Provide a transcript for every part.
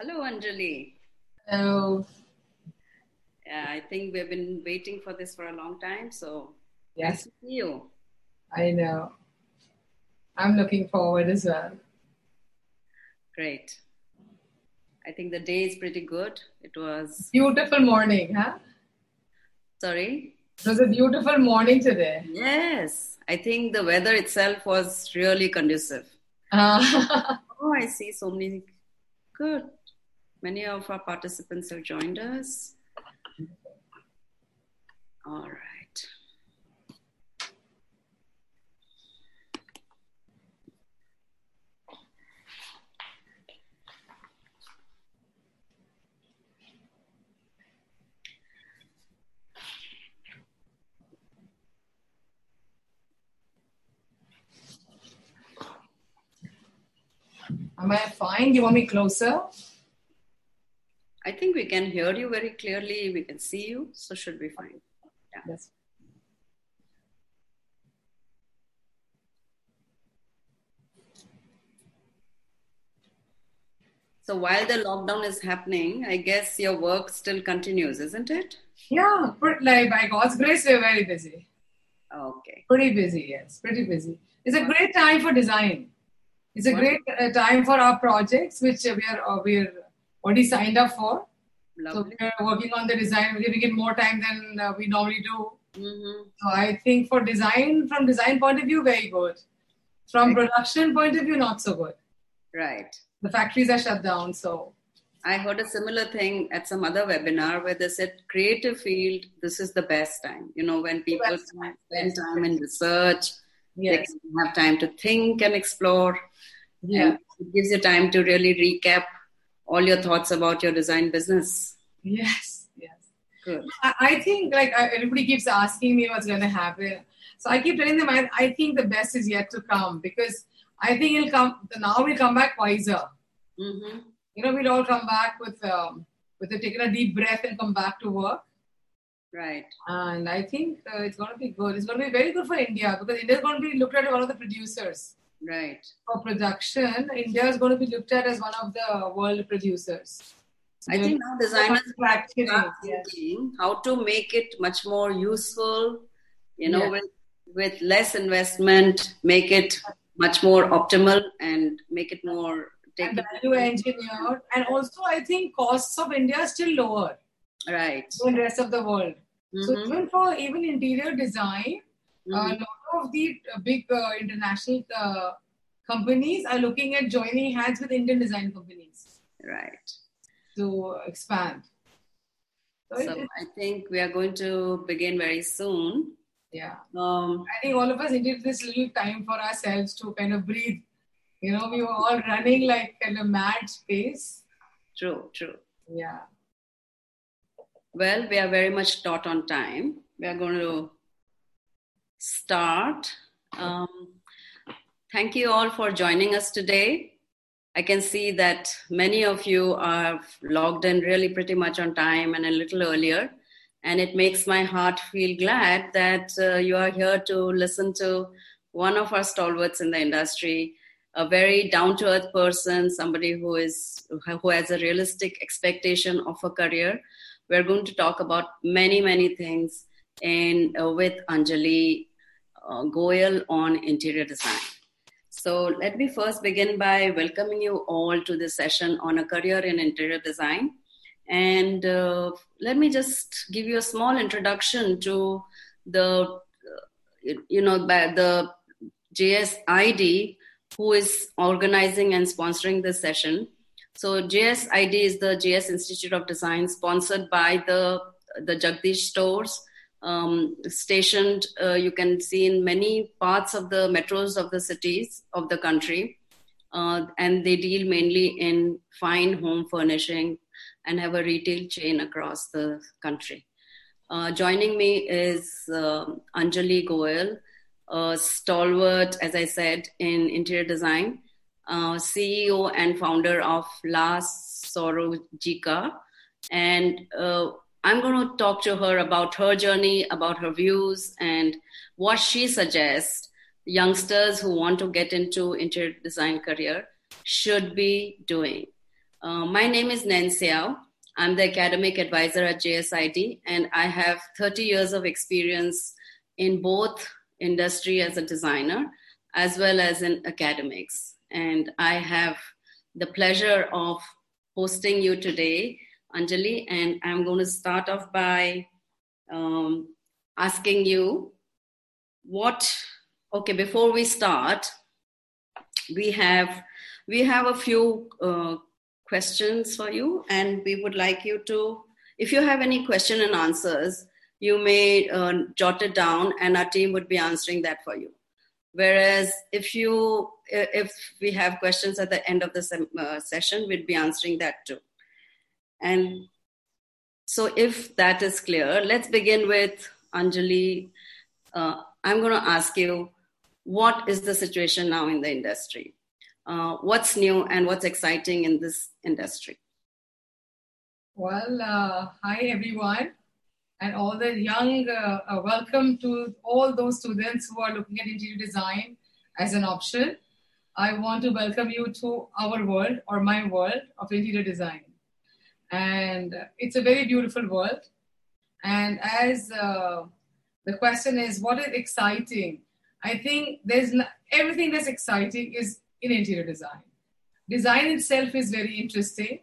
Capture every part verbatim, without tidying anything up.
Hello, Anjali. Hello. Yeah, I think we've been waiting for this for a long time. So yes, nice to see you. I know. I'm looking forward as well. Great. I think the day is pretty good. It was beautiful morning, huh? Sorry? It was a beautiful morning today. Yes. I think the weather itself was really conducive. Uh. Oh, I see so many. Good. Many of our participants have joined us. All right. Am I fine? You want me closer? I think we can hear you very clearly. We can see you. So should be fine. Yeah. Yes. So while the lockdown is happening, I guess your work still continues, isn't it? Yeah. Like by God's grace, we're very busy. Okay. Pretty busy. Yes. Pretty busy. It's a great time for design. It's a great uh, time for our projects, which uh, we are uh, we're already signed up for. Lovely. So we're working on the design. We're giving it more time than uh, we normally do. Mm-hmm. So I think for design, from design point of view, very good. From right. production point of view, not so good. Right. The factories are shut down. So I heard a similar thing at some other webinar where they said, creative field, this is the best time. You know, when people spend time, time in research, yes. they can have time to think and explore. Yeah, and it gives you time to really recap all your thoughts about your design business. Yes, yes. Good. I, I think like everybody keeps asking me what's going to happen. So I keep telling them I, I think the best is yet to come, because I think it'll come. Now we'll come back wiser. Mm-hmm. You know, we'll all come back with um, with a, taking a deep breath and come back to work. Right. And I think uh, it's going to be good. It's going to be very good for India, because India is going to be looked at as one of the producers. Right. For production, India is going to be looked at as one of the world producers. I think now designers are thinking how to make it much more useful, you know, yeah. with, with less investment, make it much more optimal and make it more... And value engineered. And also I think costs of India are still lower. Right. Than the rest of the world. Mm-hmm. So even for even interior design, mm-hmm. uh, no, of the big uh, international uh, companies are looking at joining hands with Indian design companies. Right. To expand. So, so I think we are going to begin very soon. Yeah. Um, I think all of us needed this little time for ourselves to kind of breathe. You know, we were all running like kind of mad space. True, true. Yeah. Well, we are very much short on time. We are going to start. Um, thank you all for joining us today. I can see that many of you are logged in really pretty much on time and a little earlier. And it makes my heart feel glad that uh, you are here to listen to one of our stalwarts in the industry, a very down-to-earth person, somebody who is who has a realistic expectation of a career. We're going to talk about many, many things in uh, with Anjali Uh, Goyal on interior design. So let me first begin by welcoming you all to this session on a career in interior design. And uh, let me just give you a small introduction to the, uh, you know, by the J S I D, who is organizing and sponsoring this session. So J S I D is the J S Institute of Design, sponsored by the, the Jagdish Stores. Um, stationed, uh, you can see in many parts of the metros of the cities of the country. Uh, and they deal mainly in fine home furnishing and have a retail chain across the country. Uh, joining me is uh, Anjali Goyal, a stalwart, as I said, in interior design, uh, C E O and founder of La Sorojika, and uh, I'm going to talk to her about her journey, about her views, and what she suggests youngsters who want to get into interior design career should be doing. Uh, my name is Nain Seow. I'm the academic advisor at J S I D, and I have thirty years of experience in both industry as a designer as well as in academics. And I have the pleasure of hosting you today, Anjali, and I'm going to start off by um, asking you what, okay, before we start, we have we have a few uh, questions for you, and we would like you to, if you have any question and answers, you may uh, jot it down and our team would be answering that for you. Whereas if you, if we have questions at the end of the sem- uh, session, we'd be answering that too. And so if that is clear, let's begin with Anjali. Uh, I'm going to ask you, what is the situation now in the industry? Uh, what's new and what's exciting in this industry? Well, uh, hi everyone, and all the young, uh, uh, welcome to all those students who are looking at interior design as an option. I want to welcome you to our world, or my world of interior design. And it's a very beautiful world. And as uh, the question is, what is exciting? I think there's no, everything that's exciting is in interior design. Design itself is very interesting.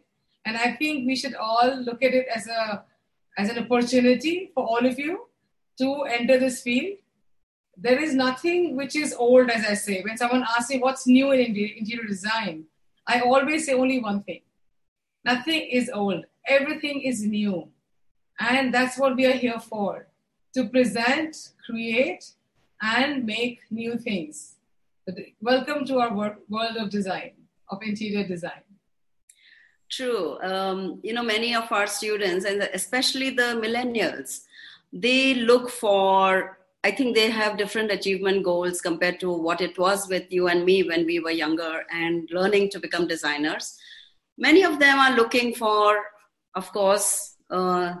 And I think we should all look at it as a as an opportunity for all of you to enter this field. There is nothing which is old, as I say. When someone asks me what's new in interior design, I always say only one thing. Nothing is old. Everything is new. And that's what we are here for, to present, create, and make new things. Welcome to our work, world of design, of interior design. True. Um, you know, many of our students, and especially the millennials, they look for, I think they have different achievement goals compared to what it was with you and me when we were younger and learning to become designers. Many of them are looking for, of course, uh,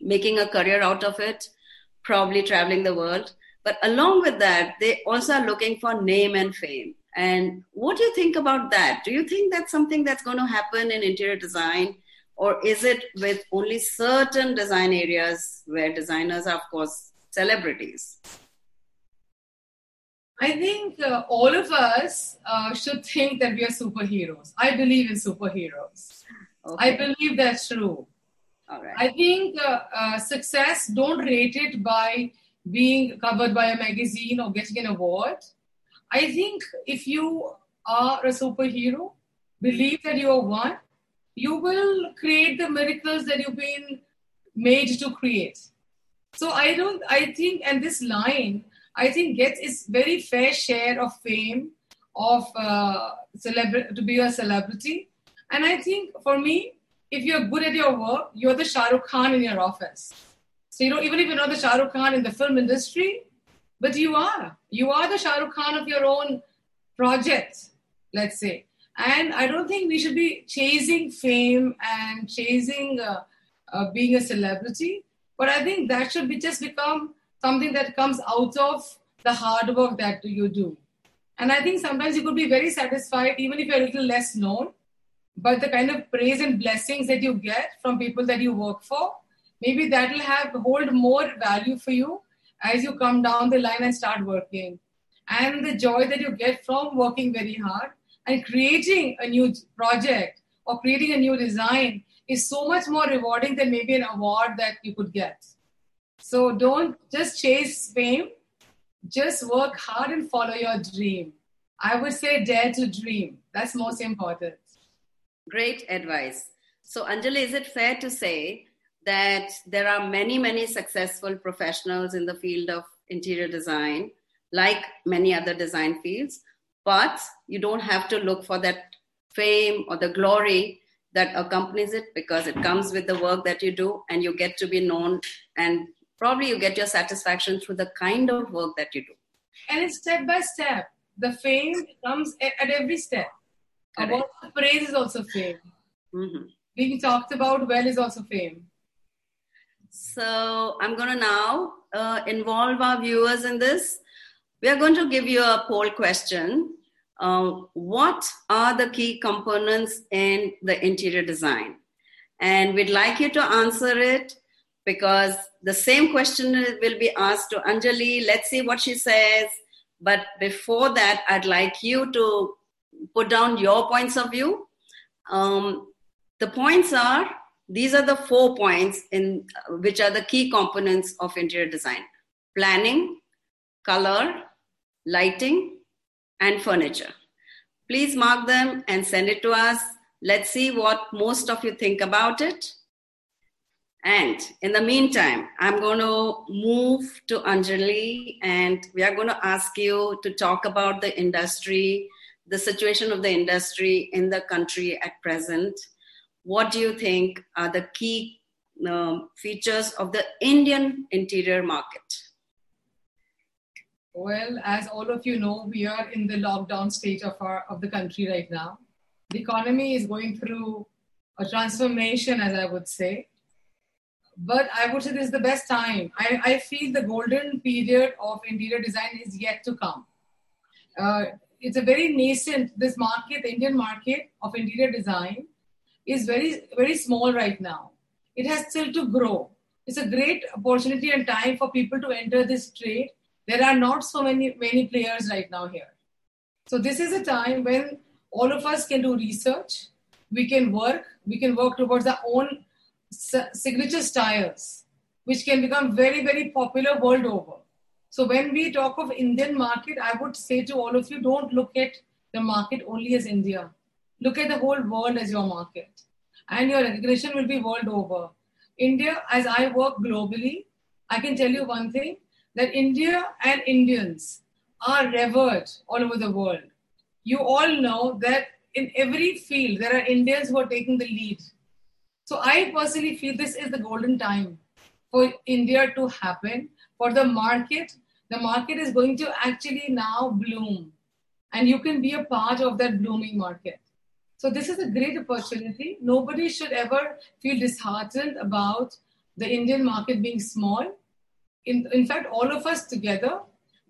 making a career out of it, probably traveling the world. But along with that, they also are looking for name and fame. And what do you think about that? Do you think that's something that's going to happen in interior design? Or is it with only certain design areas where designers are, of course, celebrities? I think uh, all of us uh, should think that we are superheroes. I believe in superheroes. Okay. I believe that's true. All right. I think uh, uh, success, don't rate it by being covered by a magazine or getting an award. I think if you are a superhero, believe that you are one, you will create the miracles that you've been made to create. So I don't, I think, and this line, I think gets its very fair share of fame, of uh, celebra- to be a celebrity. And I think for me, if you're good at your work, you're the Shah Rukh Khan in your office. So, you know, even if you're not the Shah Rukh Khan in the film industry, but you are. You are the Shah Rukh Khan of your own project, let's say. And I don't think we should be chasing fame and chasing uh, uh, being a celebrity. But I think that should be just become something that comes out of the hard work that you do. And I think sometimes you could be very satisfied, even if you're a little less known. But the kind of praise and blessings that you get from people that you work for, maybe that will have hold more value for you as you come down the line and start working. And the joy that you get from working very hard and creating a new project or creating a new design is so much more rewarding than maybe an award that you could get. So don't just chase fame. Just work hard and follow your dream. I would say dare to dream. That's most important. Great advice. So Anjali, is it fair to say that there are many, many successful professionals in the field of interior design, like many other design fields, but you don't have to look for that fame or the glory that accompanies it, because it comes with the work that you do and you get to be known, and probably you get your satisfaction through the kind of work that you do. And it's step by step. The fame comes at every step. Correct. About the praise is also fame. Mm-hmm. Being talked about well is also fame. So I'm going to now uh, involve our viewers in this. We are going to give you a poll question. uh, what are the key components in the interior design? And we'd like you to answer it, because the same question will be asked to Anjali. Let's see what she says. But before that, I'd like you to put down your points of view. Um, the points are, these are the four points in which are the key components of interior design: planning, color, lighting, and furniture. Please mark them and send it to us. Let's see what most of you think about it. And in the meantime, I'm going to move to Anjali, and we are going to ask you to talk about the industry, the situation of the industry in the country at present. What do you think are the key um, features of the Indian interior market? Well, as all of you know, we are in the lockdown stage of our of the country right now. The economy is going through a transformation, as I would say. But I would say this is the best time. I, I feel the golden period of interior design is yet to come. Uh, it's a very nascent, this market, the Indian market of interior design is very, very small right now. It has still to grow. It's a great opportunity and time for people to enter this trade. There are not so many, many players right now here. So this is a time when all of us can do research. We can work. We can work towards our own signature styles, which can become very, very popular world over. So when we talk of Indian market, I would say to all of you, don't look at the market only as India. Look at the whole world as your market. And your recognition will be world over. India, as I work globally, I can tell you one thing, that India and Indians are revered all over the world. You all know that in every field, there are Indians who are taking the lead. So I personally feel this is the golden time for India to happen, for the market. The market is going to actually now bloom, and you can be a part of that blooming market. So this is a great opportunity. Nobody should ever feel disheartened about the Indian market being small. In, in fact, all of us together,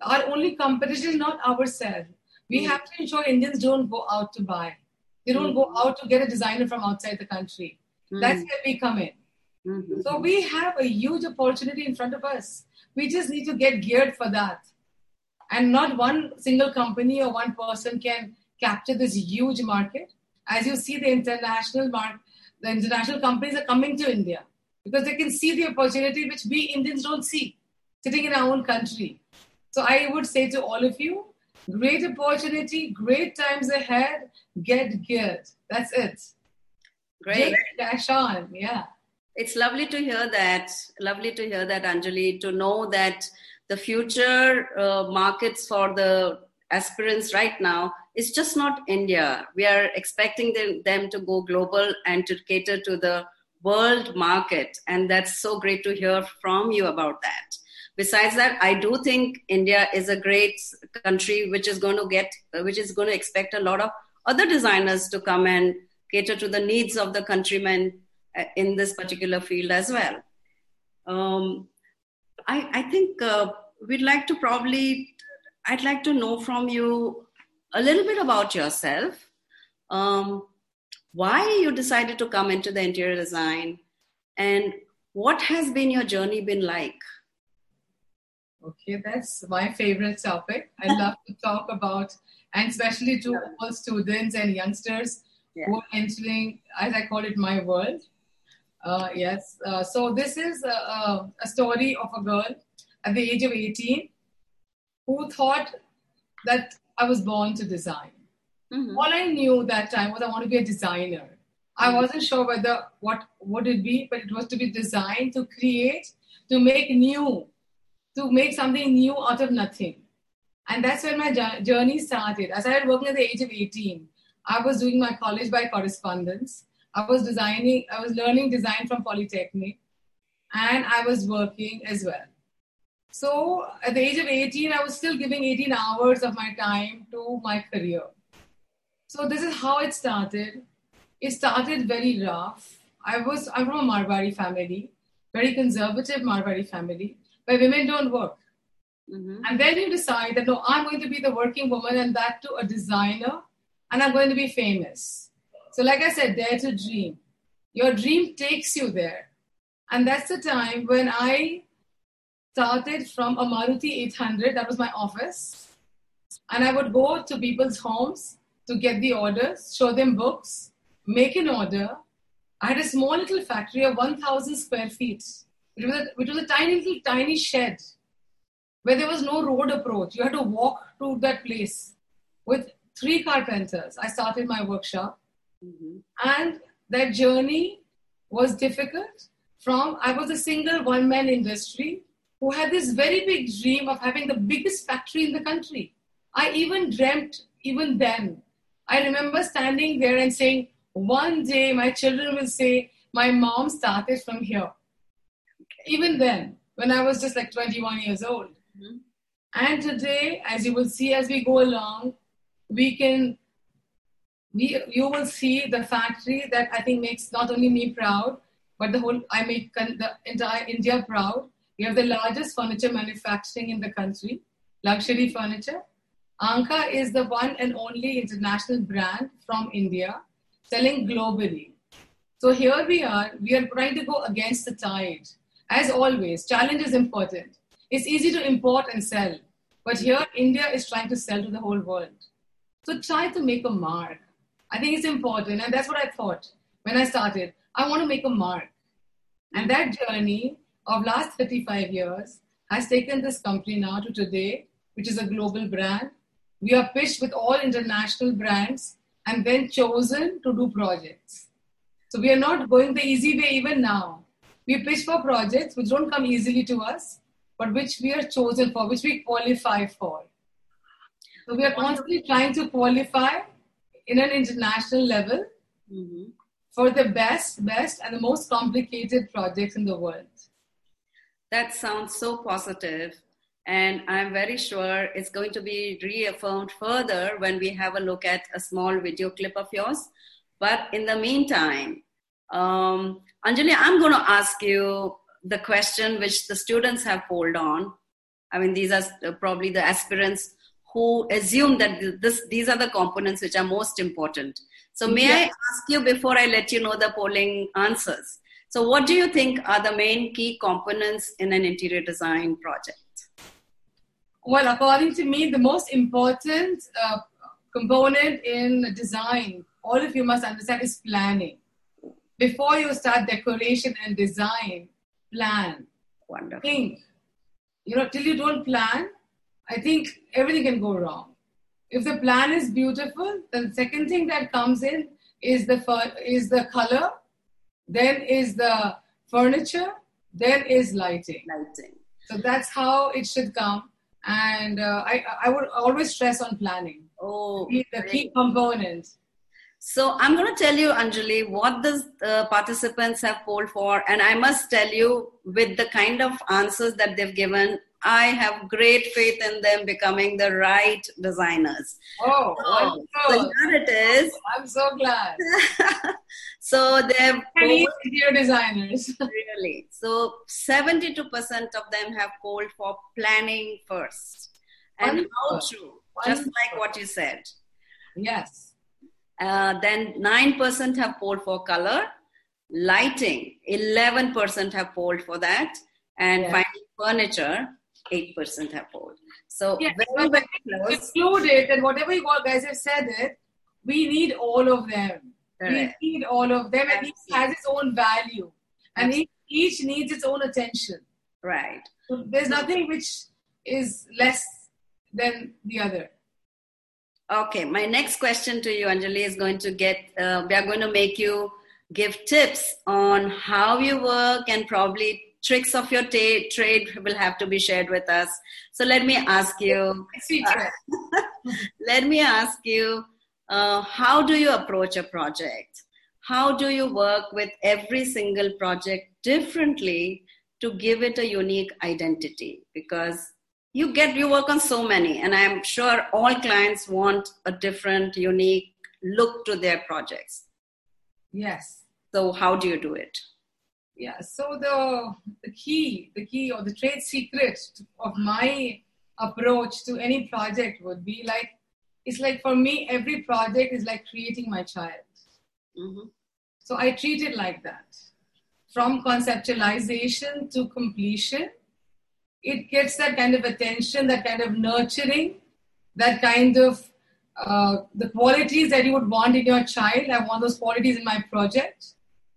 our only competition is not ourselves. We mm. have to ensure Indians don't go out to buy. They don't mm. go out to get a designer from outside the country. Mm. That's where we come in. Mm-hmm. So we have a huge opportunity in front of us. We just need to get geared for that. And not one single company or one person can capture this huge market. As you see, the international market, the international companies are coming to India because they can see the opportunity which we Indians don't see sitting in our own country. So I would say to all of you, great opportunity, great times ahead, get geared. That's it. Great. Dash on, yeah. It's lovely to hear that. Lovely to hear that, Anjali, to know that the future uh, markets for the aspirants right now is just not India. We are expecting them, them to go global and to cater to the world market. And that's so great to hear from you about that. Besides that, I do think India is a great country which is going to get, which is going to expect a lot of other designers to come and cater to the needs of the countrymen in this particular field as well. Um, I, I think uh, we'd like to probably, I'd like to know from you a little bit about yourself. Um, why you decided to come into the interior design, and what has been your journey been like? Okay, that's my favorite topic. I love to talk about, and especially to all students and youngsters Yeah. who are entering, as I call it, my world. Uh, yes. Uh, so this is a, a, a story of a girl at the age of eighteen who thought that I was born to design. Mm-hmm. All I knew that time was I want to be a designer. Mm-hmm. I wasn't sure whether what would it be, but it was to be designed, to create, to make new, to make something new out of nothing. And that's when my journey started. I started working at the age of eighteen. I was doing my college by correspondence. I was designing, I was learning design from Polytechnic, and I was working as well. So at the age of eighteen, I was still giving eighteen hours of my time to my career. So this is how it started. It started very rough. I was, I'm from a Marwari family, very conservative Marwari family, where women don't work. Mm-hmm. And then you decide that, no, I'm going to be the working woman, and that to a designer, and I'm going to be famous. So like I said, dare to dream. Your dream takes you there. And that's the time when I started from a Maruti eight hundred. That was my office. And I would go to people's homes to get the orders, show them books, make an order. I had a small little factory of one thousand square feet, which was a, which was a tiny little tiny shed where there was no road approach. You had to walk to that place with three carpenters. I started my workshop. Mm-hmm. And that journey was difficult. From, I was a single one-man industry who had this very big dream of having the biggest factory in the country. I even dreamt, even then, I remember standing there and saying, one day my children will say, my mom started from here. Okay. Even then, when I was just like twenty-one years old. Mm-hmm. And today, as you will see as we go along, we can, we, you will see the factory that I think makes not only me proud, but the whole, I make the entire India proud. We have the largest furniture manufacturing in the country, luxury furniture. Anka is the one and only international brand from India selling globally. So here we are, we are trying to go against the tide. As always, challenge is important. It's easy to import and sell, but here India is trying to sell to the whole world. So try to make a mark. I think it's important, and that's what I thought when I started. I want to make a mark. And that journey of last thirty-five years has taken this company now to today, which is a global brand. We are pitched with all international brands and then chosen to do projects. So we are not going the easy way even now. We pitch for projects which don't come easily to us, but which we are chosen for, which we qualify for. So we are constantly trying to qualify in an international level. Mm-hmm. For the best, best and the most complicated projects in the world. That sounds so positive, and I'm very sure it's going to be reaffirmed further when we have a look at a small video clip of yours. But in the meantime, um, Anjali, I'm going to ask you the question which the students have polled on. I mean, these are probably the aspirants who assume that this, these are the components which are most important. So may yes. I ask you before I let you know the polling answers. So what do you think are the main key components in an interior design project? Well, according to me, the most important uh, component in design, all of you must understand, is planning. Before you start decoration and design, plan. Wonderful. Think. You know, till you don't plan, I think everything can go wrong. If the plan is beautiful, then the second thing that comes in is the fur- is the color, then is the furniture, then is lighting. Lighting. So that's how it should come. And uh, I, I would always stress on planning. Oh, the great. Key component. So I'm going to tell you, Anjali, what the uh, participants have polled for. And I must tell you, with the kind of answers that they've given, I have great faith in them becoming the right designers. Oh, so, so here it is. I'm so glad. So they're interior designers. Really. So seventy-two percent of them have called for planning first. And wonderful. How true. Wonderful. Just like what you said. Yes. Uh, then nine percent have polled for color. Lighting, eleven percent have polled for that. And yes. Finally, furniture. eight percent have polled. So yes, very, very close. Included, and whatever you guys have said it, we need all of them. Correct. We need all of them, and absolutely. Each has its own value. And each, each needs its own attention. Right. So there's nothing which is less than the other. Okay, my next question to you, Anjali, is going to get, uh, we are going to make you give tips on how you work, and probably tricks of your t- trade will have to be shared with us. So let me ask you, uh, let me ask you, uh, how do you approach a project? How do you work with every single project differently to give it a unique identity? Because you get, you work on so many, and I'm sure all clients want a different, unique look to their projects. Yes. So how do you do it? Yeah, so the the key, the key or the trade secret of my approach to any project would be like, it's like for me, every project is like creating my child. Mm-hmm. So I treat it like that. From conceptualization to completion, it gets that kind of attention, that kind of nurturing, that kind of uh, the qualities that you would want in your child. I want those qualities in my project.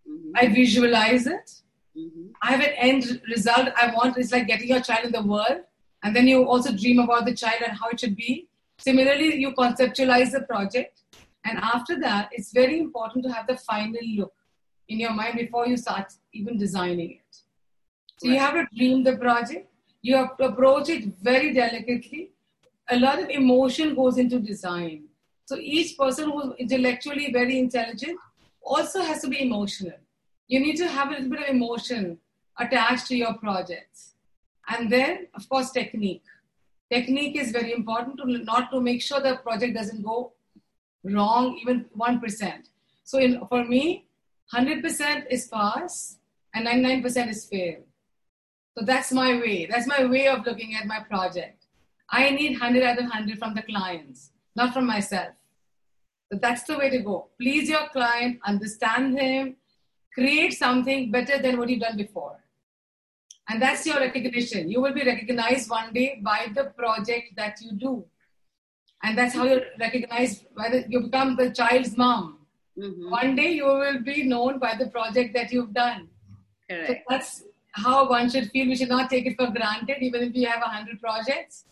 Mm-hmm. I visualize it. Mm-hmm. I have an end result I want. It's like getting your child in the world. And then you also dream about the child and how it should be. Similarly, you conceptualize the project. And after that, it's very important to have the final look in your mind before you start even designing it. So right. You have to dream the project. You have to approach it very delicately. A lot of emotion goes into design. So each person who's intellectually very intelligent also has to be emotional. You need to have a little bit of emotion attached to your projects. And then, of course, technique. Technique is very important to not to make sure the project doesn't go wrong, even one percent. So in, for me, one hundred percent is pass and ninety-nine percent is fail. So that's my way. That's my way of looking at my project. I need one hundred out of one hundred from the clients, not from myself. So that's the way to go. Please your client, understand him, create something better than what you've done before. And that's your recognition. You will be recognized one day by the project that you do. And that's how you're recognized. Whether you become the child's mom. Mm-hmm. One day you will be known by the project that you've done. Correct. So that's how one should feel. We should not take it for granted, even if we have one hundred projects.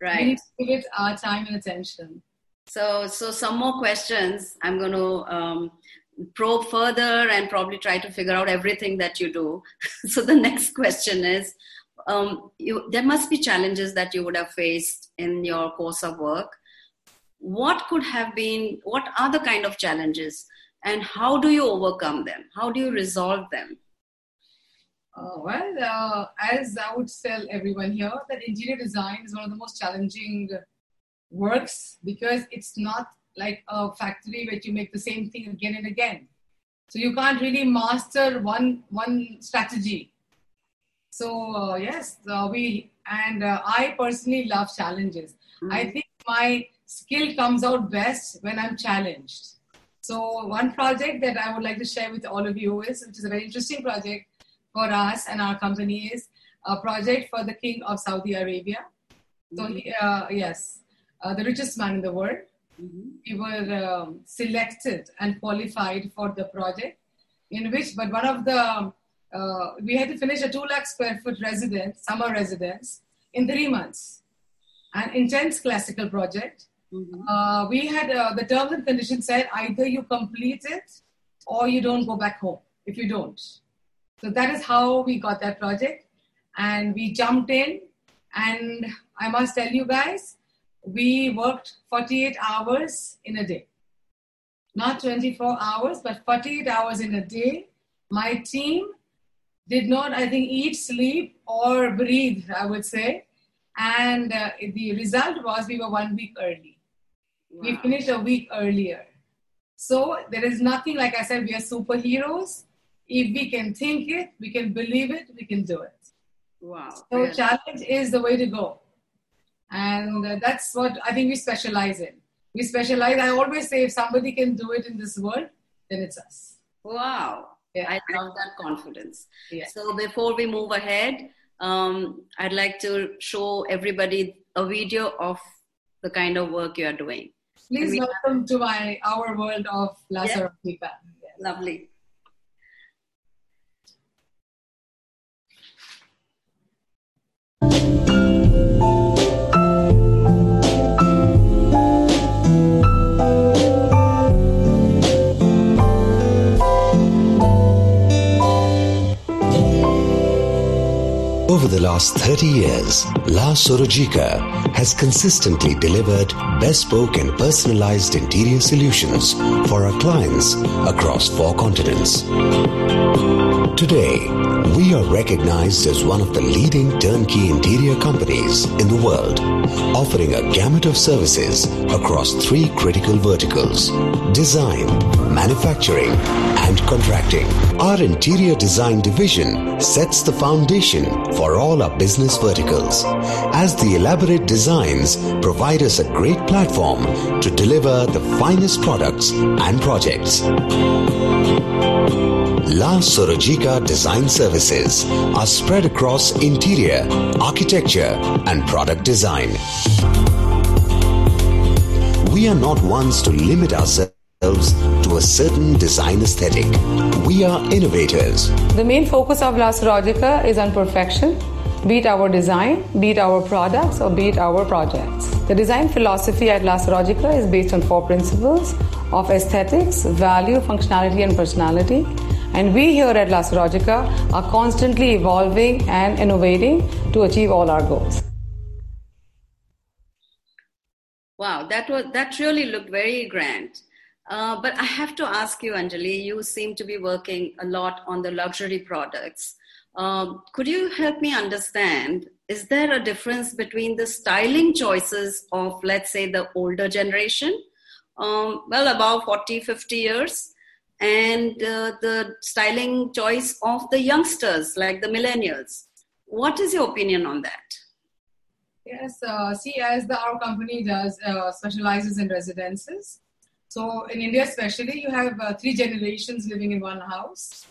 Right. We need to give it our time and attention. So, so some more questions. I'm going to... Um, probe further and probably try to figure out everything that you do. So the next question is, um, you, there must be challenges that you would have faced in your course of work. What could have been, what are the kind of challenges and how do you overcome them? How do you resolve them? Uh, well, uh, as I would tell everyone here, that interior design is one of the most challenging works because it's not like a factory where you make the same thing again and again. So you can't really master one one strategy. So uh, yes, uh, we and uh, I personally love challenges. Mm-hmm. I think my skill comes out best when I'm challenged. So one project that I would like to share with all of you is, which is a very interesting project for us and our company, is a project for the King of Saudi Arabia. Mm-hmm. So he, uh, yes, uh, the richest man in the world. Mm-hmm. We were um, selected and qualified for the project in which, but one of the, uh, we had to finish a two lakh square foot residence, summer residence in three months. An intense classical project. Mm-hmm. Uh, we had, uh, the terms and conditions said either you complete it or you don't go back home if you don't. So that is how we got that project and we jumped in, and I must tell you guys, we worked forty-eight hours in a day. Not twenty-four hours, but forty-eight hours in a day. My team did not, I think, eat, sleep, or breathe, I would say. And uh, the result was we were one week early. Wow. We finished a week earlier. So there is nothing, like I said, we are superheroes. If we can think it, we can believe it, we can do it. Wow. So yeah. Challenge is the way to go. And uh, that's what I think we specialize in. We specialize. I always say if somebody can do it in this world, then it's us. Wow. Yeah. I love that confidence. Yeah. So before we move ahead, um, I'd like to show everybody a video of the kind of work you are doing. Please we welcome have... to my our world of La Sorojika. Yeah. Yes. Lovely. Over the last thirty years, La Sorojika has consistently delivered bespoke and personalized interior solutions for our clients across four continents. Today, we are recognized as one of the leading turnkey interior companies in the world, offering a gamut of services across three critical verticals: design, manufacturing and contracting. Our interior design division sets the foundation for all our business verticals, as the elaborate designs provide us a great platform to deliver the finest products and projects. La Sorojika design services are spread across interior, architecture and product design. We are not ones to limit ourselves to a certain design aesthetic. We are innovators. The main focus of La Sorogica is on perfection, be it our design, be it our products or be it our projects. The design philosophy at La Sorogica is based on four principles of aesthetics, value, functionality and personality. And we here at La Sorogica are constantly evolving and innovating to achieve all our goals. Wow, that was that really looked very grand. Uh, but I have to ask you, Anjali, you seem to be working a lot on the luxury products. Um, could you help me understand, is there a difference between the styling choices of, let's say, the older generation, um, well, above forty, fifty years, and uh, the styling choice of the youngsters, like the millennials? What is your opinion on that? Yes, uh, see, as the, our company does uh, specializes in residences. So in India especially, you have uh, three generations living in one house,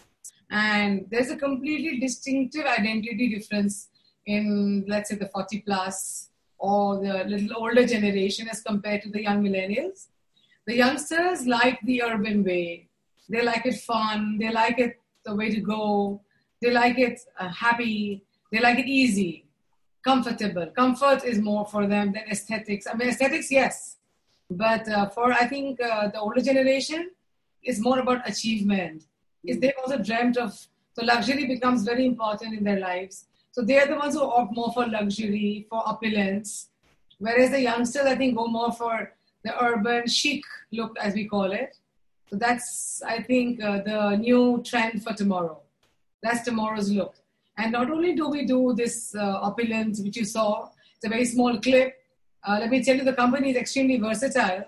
and there's a completely distinctive identity difference in, let's say, the forty plus or the little older generation as compared to the young millennials. The youngsters like the urban way. They like it fun. They like it the way to go. They like it uh, happy. They like it easy, comfortable. Comfort is more for them than aesthetics. I mean, aesthetics, yes. But uh, for, I think, uh, the older generation is more about achievement. Mm-hmm. Is they've also dreamt of, so luxury becomes very important in their lives. So they are the ones who opt more for luxury, for opulence. Whereas the youngsters, I think, go more for the urban chic look, as we call it. So that's, I think, uh, the new trend for tomorrow. That's tomorrow's look. And not only do we do this uh, opulence, which you saw, it's a very small clip. Uh, let me tell you, the company is extremely versatile.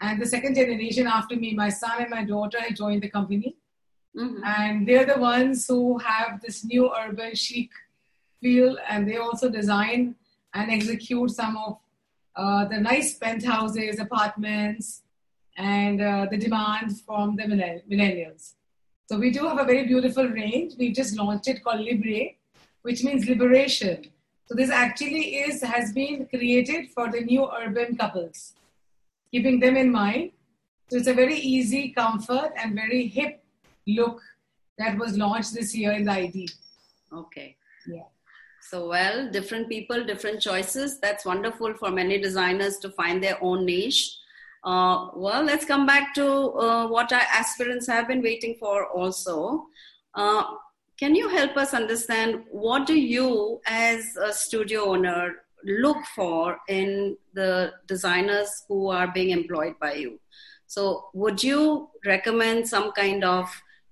And the second generation after me, my son and my daughter, joined the company. Mm-hmm. And they're the ones who have this new urban chic feel. And they also design and execute some of uh, the nice penthouses, apartments, and uh, the demand from the millennials. So we do have a very beautiful range. We've just launched it called Libre, which means liberation. So this actually is has been created for the new urban couples, keeping them in mind. So it's a very easy comfort and very hip look that was launched this year in the I D. Okay. Yeah. So well, different people, different choices. That's wonderful for many designers to find their own niche. Uh, well, let's come back to uh, what our aspirants have been waiting for also. Uh, Can you help us understand, what do you as a studio owner look for in the designers who are being employed by you? So would you recommend some kind of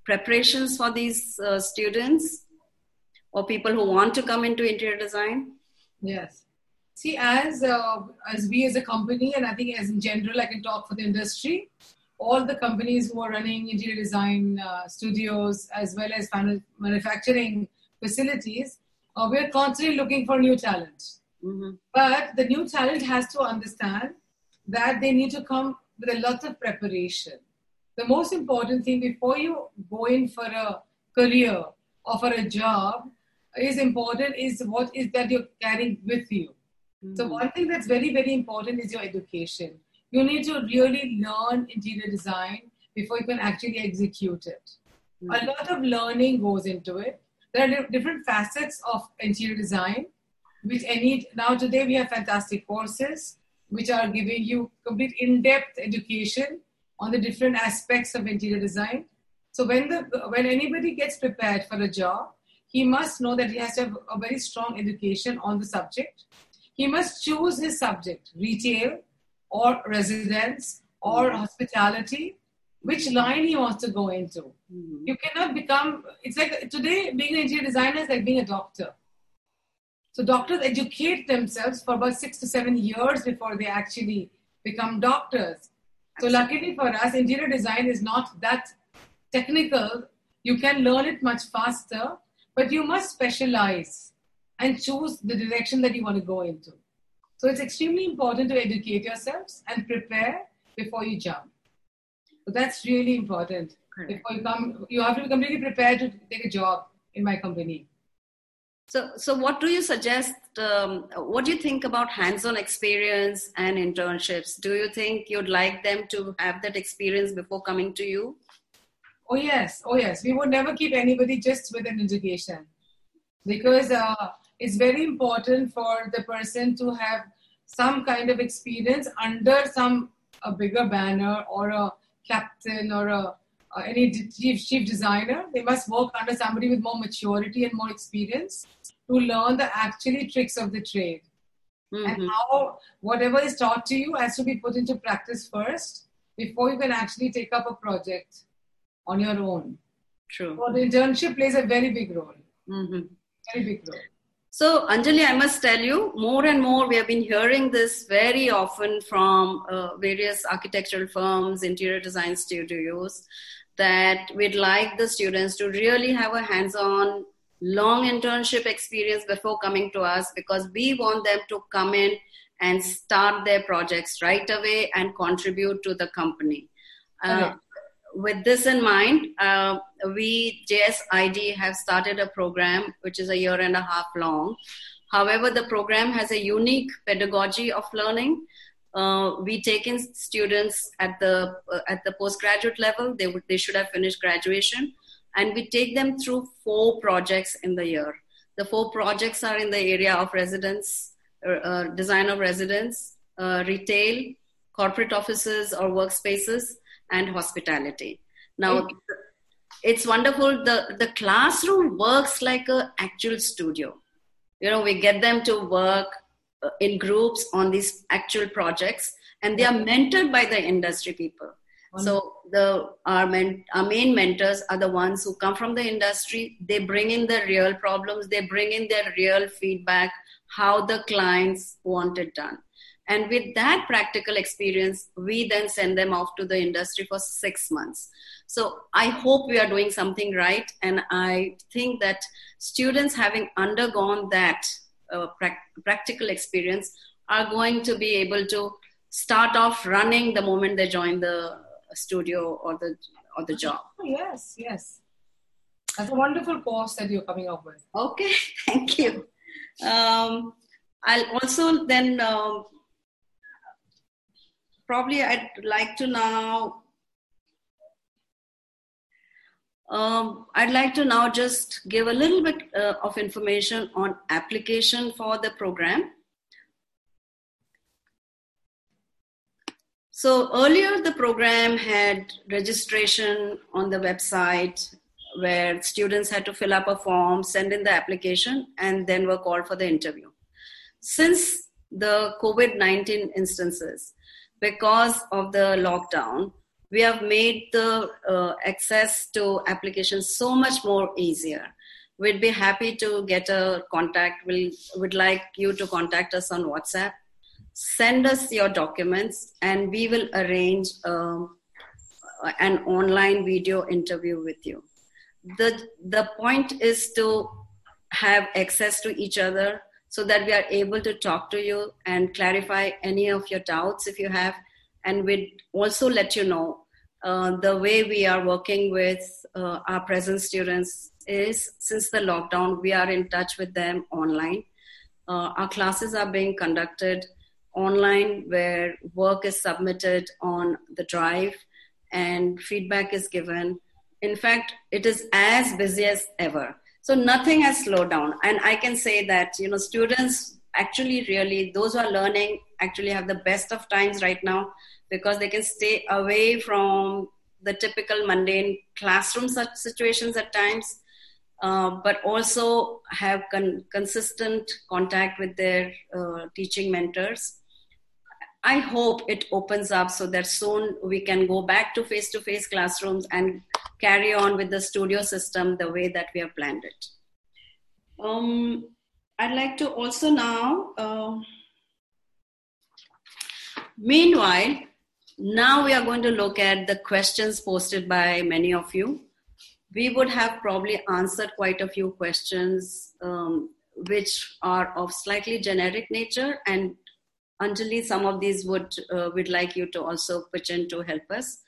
preparations for these uh, students or people who want to come into interior design? Yes. See, as uh, as we as a company, and I think as in general, I can talk for the industry, all the companies who are running interior design uh, studios as well as manufacturing facilities, uh, we're constantly looking for new talent. Mm-hmm. But the new talent has to understand that they need to come with a lot of preparation. The most important thing before you go in for a career or for a job is important is what is that you're carrying with you. Mm-hmm. So one thing that's very, very important is your education. You need to really learn interior design before you can actually execute it. Mm-hmm. A lot of learning goes into it. There are different facets of interior design, which any now today we have fantastic courses, which are giving you complete in-depth education on the different aspects of interior design. So when the when anybody gets prepared for a job, he must know that he has to have a very strong education on the subject. He must choose his subject, retail, or residence, or hospitality, which line he wants to go into. Mm-hmm. You cannot become, it's like today being an interior designer is like being a doctor. So doctors educate themselves for about six to seven years before they actually become doctors. Absolutely. So luckily for us, interior design is not that technical. You can learn it much faster, but you must specialize and choose the direction that you want to go into. So it's extremely important to educate yourselves and prepare before you jump. So that's really important. Correct. Before you come, you have to be completely prepared to take a job in my company. So, so what do you suggest? Um, what do you think about hands-on experience and internships? Do you think you'd like them to have that experience before coming to you? Oh yes, oh yes. We would never keep anybody just with an education, because uh, it's very important for the person to have some kind of experience under some a bigger banner or a captain or a, uh, any chief, chief designer. They must work under somebody with more maturity and more experience to learn the actually tricks of the trade. Mm-hmm. And how whatever is taught to you has to be put into practice first before you can actually take up a project on your own. True. So the internship plays a very big role. Mm-hmm. Very big role. So Anjali, I must tell you, more and more we have been hearing this very often from uh, various architectural firms, interior design studios, that we'd like the students to really have a hands-on, long internship experience before coming to us, because we want them to come in and start their projects right away and contribute to the company. Uh, okay. With this in mind, uh, we, J S I D, have started a program which is a year and a half long. However, the program has a unique pedagogy of learning. Uh, we take in students at the uh, at the postgraduate level. They would, they should have finished graduation. And we take them through four projects in the year. The four projects are in the area of residence, uh, design of residence, uh, retail, corporate offices or workspaces, and hospitality. Now, okay. It's wonderful. The, the classroom works like an actual studio. You know, we get them to work in groups on these actual projects, and they are mentored by the industry people. Wonderful. So the our, men, our main mentors are the ones who come from the industry. They bring in the real problems. They bring in their real feedback, how the clients want it done. And with that practical experience, we then send them off to the industry for six months. So I hope we are doing something right. And I think that students having undergone that uh, pra- practical experience are going to be able to start off running the moment they join the studio or the or the job. Oh, yes, yes. That's a wonderful course that you're coming up with. Okay, thank you. Um, I'll also then... Um, Probably I'd like to now, um, I'd like to now just give a little bit uh, of information on application for the program. So earlier the program had registration on the website where students had to fill up a form, send in the application, and then were called for the interview. Since the COVID nineteen instances, because of the lockdown, we have made the uh, access to applications so much more easier. We'd be happy to get a contact. We we'll, would like you to contact us on WhatsApp. Send us your documents and we will arrange um, an online video interview with you. The, the point is to have access to each other, so that we are able to talk to you and clarify any of your doubts if you have. And we'd also let you know uh, the way we are working with uh, our present students is, since the lockdown, we are in touch with them online. Uh, our classes are being conducted online, where work is submitted on the drive and feedback is given. In fact, it is as busy as ever. So nothing has slowed down. And I can say that, you know, students actually really, those who are learning actually have the best of times right now, because they can stay away from the typical mundane classroom situations at times, uh, but also have con- consistent contact with their uh, teaching mentors. I hope it opens up so that soon we can go back to face-to-face classrooms and carry on with the studio system the way that we have planned it. Um, I'd like to also now, uh, meanwhile, now we are going to look at the questions posted by many of you. We would have probably answered quite a few questions um, which are of slightly generic nature, and Anjali, some of these would uh, would like you to also pitch in to help us.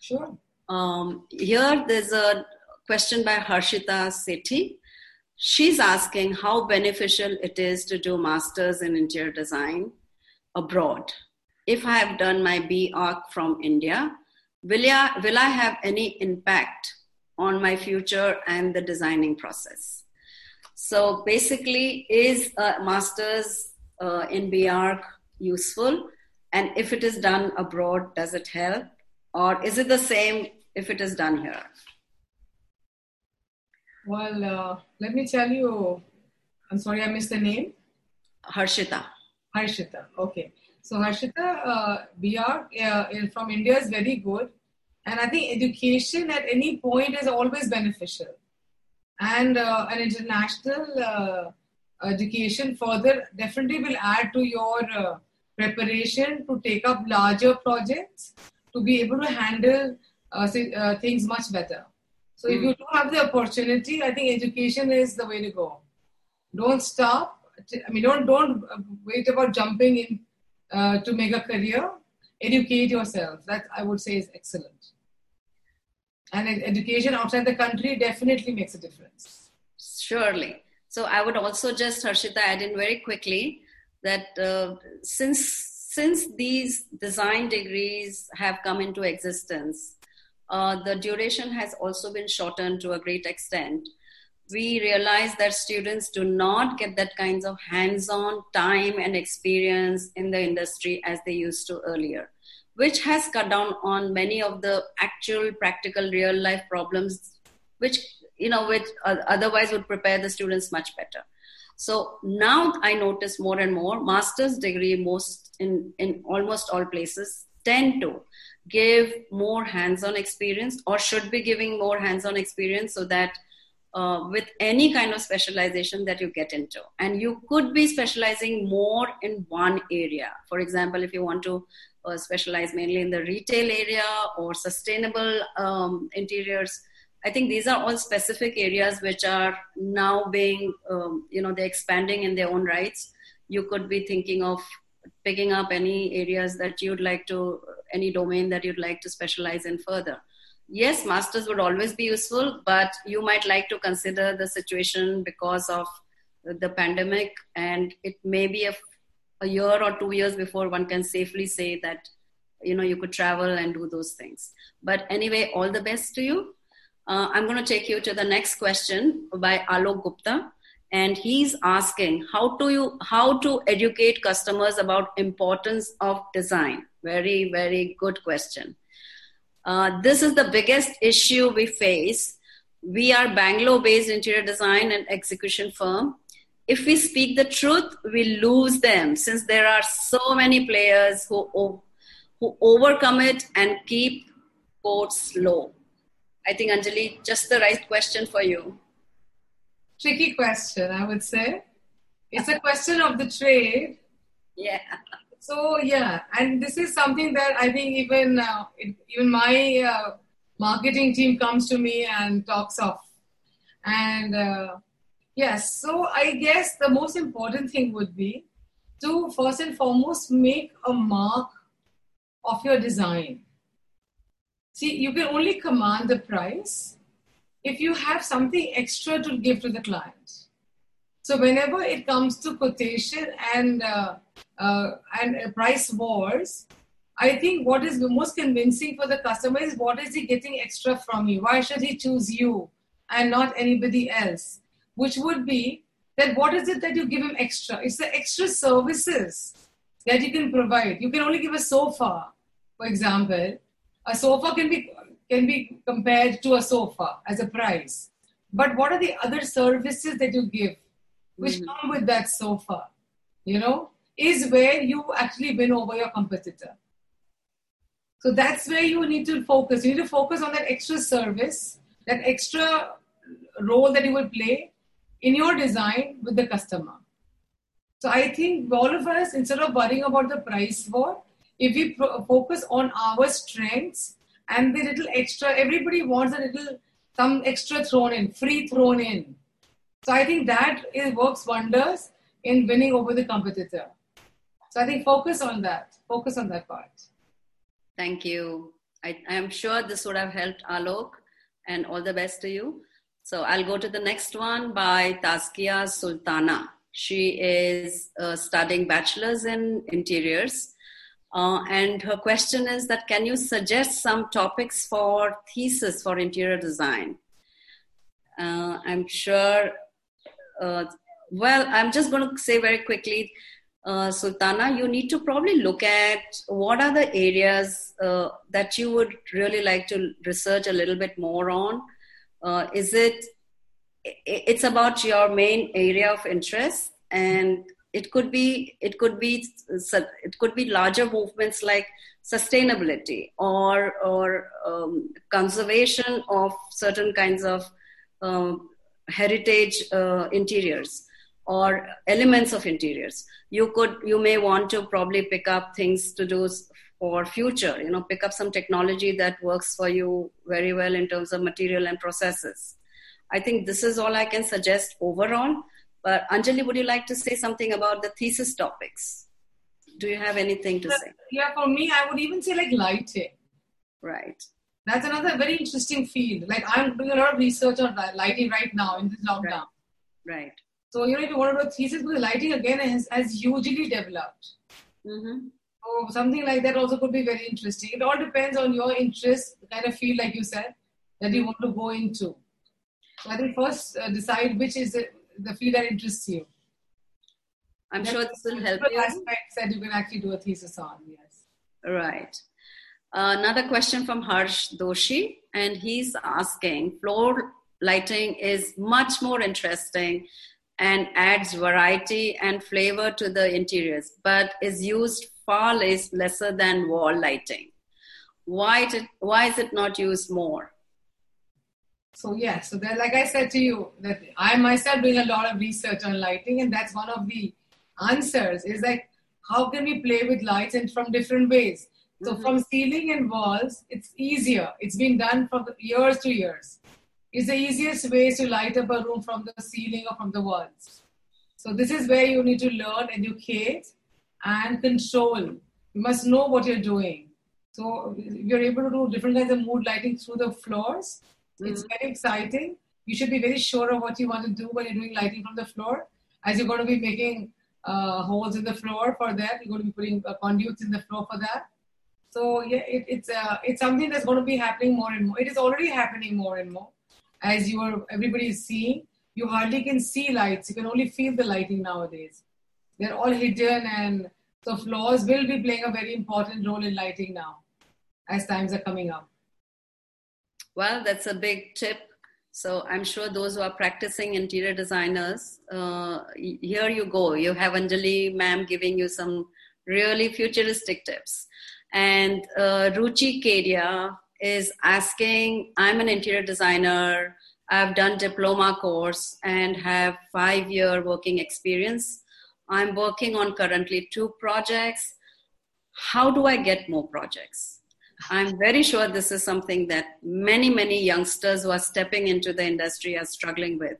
Sure. Um, here there's a question by Harshita Sethi. She's asking how beneficial it is to do masters in interior design abroad. If I have done my B.Arch from India, will I, will I have any impact on my future and the designing process? So basically, is a master's uh, in B.Arch useful? And if it is done abroad, does it help? Or is it the same if it is done here? Well, uh, let me tell you, I'm sorry, I missed the name. Harshita. Harshita, okay. So Harshita, uh, B R uh, from India is very good. And I think education at any point is always beneficial. And uh, an international uh, education further definitely will add to your uh, preparation to take up larger projects, to be able to handle uh, uh, things much better. So mm. if you do have the opportunity, I think education is the way to go. Don't stop. I mean, don't don't wait about jumping in uh, to make a career. Educate yourself. That, I would say, is excellent. And education outside the country definitely makes a difference. Surely. So I would also just, Harshita, add in very quickly that uh, since Since these design degrees have come into existence, uh, the duration has also been shortened to a great extent. We realize that students do not get that kinds of hands-on time and experience in the industry as they used to earlier, which has cut down on many of the actual practical real-life problems, which, you know, which otherwise would prepare the students much better. So now I notice more and more master's degree most in, in almost all places tend to give more hands-on experience, or should be giving more hands-on experience, so that uh, with any kind of specialization that you get into, and you could be specializing more in one area. For example, if you want to uh, specialize mainly in the retail area or sustainable um, interiors, I think these are all specific areas which are now being, um, you know, they're expanding in their own rights. You could be thinking of picking up any areas that you'd like to, any domain that you'd like to specialize in further. Yes, masters would always be useful, but you might like to consider the situation because of the pandemic, and it may be a, a year or two years before one can safely say that, you know, you could travel and do those things. But anyway, all the best to you. Uh, I'm going to take you to the next question by Alok Gupta, and he's asking how do you how to educate customers about importance of design. Very, very good question. Uh, this is the biggest issue we face. We are Bangalore-based interior design and execution firm. If we speak the truth, we lose them, since there are so many players who who overcome it and keep quotes low. I think, Anjali, just the right question for you. Tricky question, I would say. It's a question of the trade. Yeah. So, yeah. And this is something that I think even uh, it, even my uh, marketing team comes to me and talks of. And, uh, yes, so I guess the most important thing would be to first and foremost make a mark of your design. See, you can only command the price if you have something extra to give to the client. So whenever it comes to quotation and uh, uh, and price wars, I think what is the most convincing for the customer is what is he getting extra from you? Why should he choose you and not anybody else? Which would be that what is it that you give him extra? It's the extra services that you can provide. You can only give a sofa, for example. A sofa can be can be compared to a sofa as a price. But what are the other services that you give which mm-hmm. come with that sofa, you know, is where you actually win over your competitor. So that's where you need to focus. You need to focus on that extra service, that extra role that you will play in your design with the customer. So I think all of us, instead of worrying about the price war, if we pro- focus on our strengths and the little extra, everybody wants a little, some extra thrown in, free thrown in. So I think that is, works wonders in winning over the competitor. So I think focus on that. Focus on that part. Thank you. I am sure this would have helped Alok, and all the best to you. So I'll go to the next one by Tazkia Sultana. She is uh, studying bachelor's in interiors. Uh, and her question is that, can you suggest some topics for thesis for interior design? Uh, I'm sure, uh, well, I'm just going to say very quickly, uh, Sultana, you need to probably look at what are the areas uh, that you would really like to research a little bit more on. Uh, is it, it's about your main area of interest, and It could be, it could be, it could be larger movements like sustainability or or um, conservation of certain kinds of um, heritage uh, interiors or elements of interiors. You could, you may want to probably pick up things to do for future. You know, pick up some technology that works for you very well in terms of material and processes. I think this is all I can suggest overall. But uh, Anjali, would you like to say something about the thesis topics? Do you have anything to say? Yeah, for me, I would even say like lighting. Right. That's another very interesting field. Like I'm doing a lot of research on lighting right now in this lockdown. Right. right. So, you know, if you want to do a thesis, because lighting again has, has hugely developed. Mm-hmm. So something like that also could be very interesting. It all depends on your interest, kind of field, like you said, that you want to go into. So I think first uh, decide which is it, the field that interests you. I'm That's sure this will help you. Aspects that you can actually do a thesis on, yes. Right. Uh, another question from Harsh Doshi, and he's asking, floor lighting is much more interesting and adds variety and flavor to the interiors, but is used far less lesser than wall lighting. Why did, why is it not used more? So yeah, so that, like I said to you, that I myself doing a lot of research on lighting, and that's one of the answers is like, how can we play with lights and from different ways? So mm-hmm. from ceiling and walls, it's easier. It's been done from years to years. It's the easiest way to light up a room from the ceiling or from the walls. So this is where you need to learn, educate, and control. You must know what you're doing. So you're able to do different kinds of mood lighting through the floors. It's mm-hmm. very exciting. You should be very sure of what you want to do when you're doing lighting from the floor, as you're going to be making uh, holes in the floor for that. You're going to be putting uh, conduits in the floor for that. So yeah, it, it's uh, it's something that's going to be happening more and more. It is already happening more and more. As you are, everybody is seeing, you hardly can see lights. You can only feel the lighting nowadays. They're all hidden, and so floors will be playing a very important role in lighting now, as times are coming up. Well, that's a big tip. So I'm sure those who are practicing interior designers, uh, here you go. You have Anjali ma'am giving you some really futuristic tips. And uh, Ruchi Kedia is asking, I'm an interior designer. I've done diploma course and have five-year working experience. I'm working on currently two projects. How do I get more projects? I'm very sure this is something that many, many youngsters who are stepping into the industry are struggling with.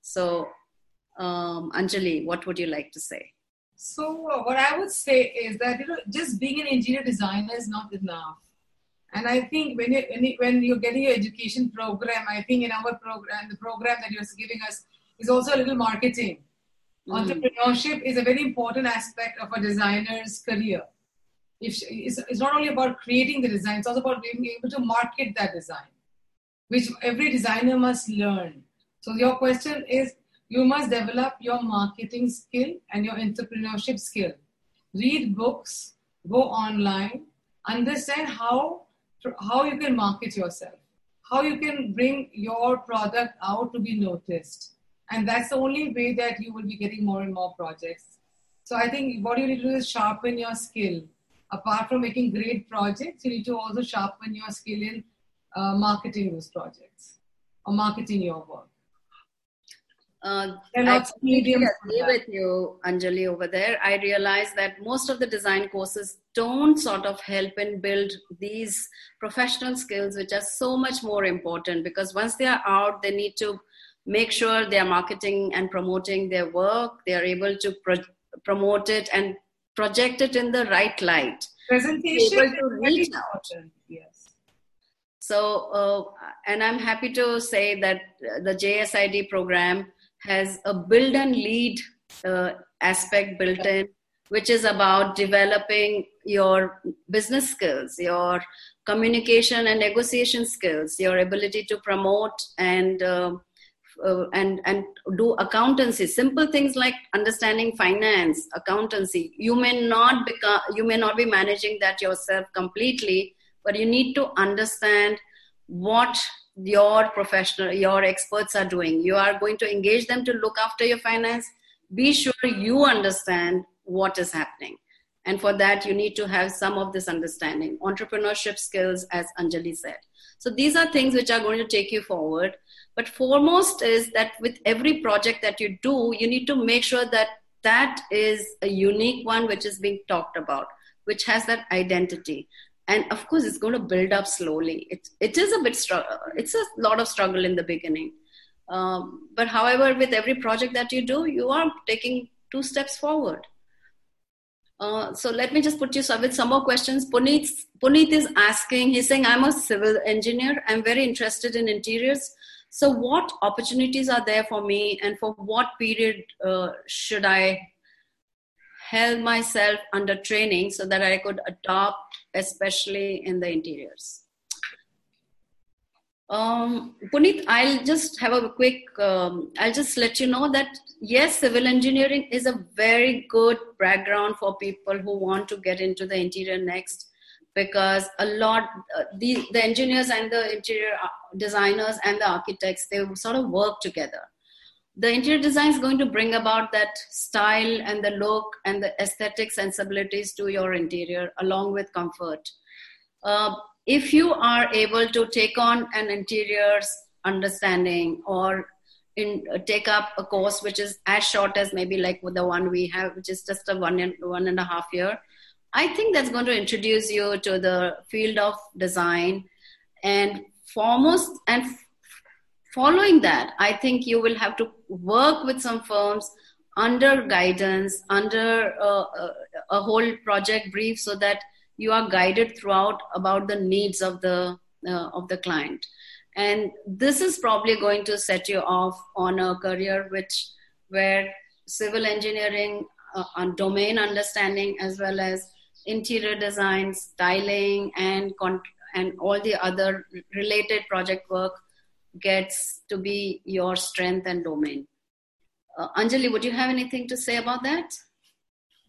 So, um, Anjali, what would you like to say? So, what I would say is that, you know, just being an interior designer is not enough. And I think when you, when you, when you're getting your education program, I think in our program, the program that you're giving us is also a little marketing. Mm. Entrepreneurship is a very important aspect of a designer's career. If it's, it's not only about creating the design, it's also about being able to market that design, which every designer must learn. So your question is, you must develop your marketing skill and your entrepreneurship skill. Read books, go online, understand how how you can market yourself, how you can bring your product out to be noticed. And that's the only way that you will be getting more and more projects. So I think what you need to do is sharpen your skill. apart from making great projects, you need to also sharpen your skill in uh, marketing those projects or marketing your work. Uh, I completely agree with you, Anjali, over there. I realize that most of the design courses don't sort of help and build these professional skills, which are so much more important, because once they are out, they need to make sure they are marketing and promoting their work. They are able to pro- promote it and project it in the right light. Presentation. Able to reach out. Yes. So, uh, and I'm happy to say that the J S I D program has a build and lead uh, aspect built in, which is about developing your business skills, your communication and negotiation skills, your ability to promote and uh, uh, and and do accountancy. Simple things like understanding finance, accountancy. You may not become, you may not be managing that yourself completely, but you need to understand what your professional, your experts are doing. You are going to engage them to look after your finance. Be sure you understand what is happening. And for that, you need to have some of this understanding. Entrepreneurship skills, as Anjali said. So these are things which are going to take you forward. But foremost is that with every project that you do, you need to make sure that that is a unique one which is being talked about, which has that identity. And of course, it's going to build up slowly. It it is a bit struggle. It's a lot of struggle in the beginning. Um, but however, with every project that you do, you are taking two steps forward. Uh, so let me just put you with some more questions. Puneet Puneet is asking. He's saying, "I'm a civil engineer. I'm very interested in interiors. So what opportunities are there for me, and for what period uh, should I held myself under training so that I could adopt, especially in the interiors?" Um, Puneet, I'll just have a quick, um, I'll just let you know that yes, civil engineering is a very good background for people who want to get into the interior next, because a lot, uh, the, the engineers and the interior designers and the architects, they sort of work together. The interior design is going to bring about that style and the look and the aesthetic sensibilities to your interior, along with comfort. Uh, if you are able to take on an interiors understanding or in, uh, take up a course which is as short as maybe like the one we have, which is just a one and, one and a half year, I think that's going to introduce you to the field of design. And foremost and following that, I think you will have to work with some firms under guidance, under uh, a whole project brief, so that you are guided throughout about the needs of the uh, of the client. And this is probably going to set you off on a career which where civil engineering, uh, on domain understanding, as well as interior design, styling, and con- and all the other related project work gets to be your strength and domain. Uh, Anjali, would you have anything to say about that?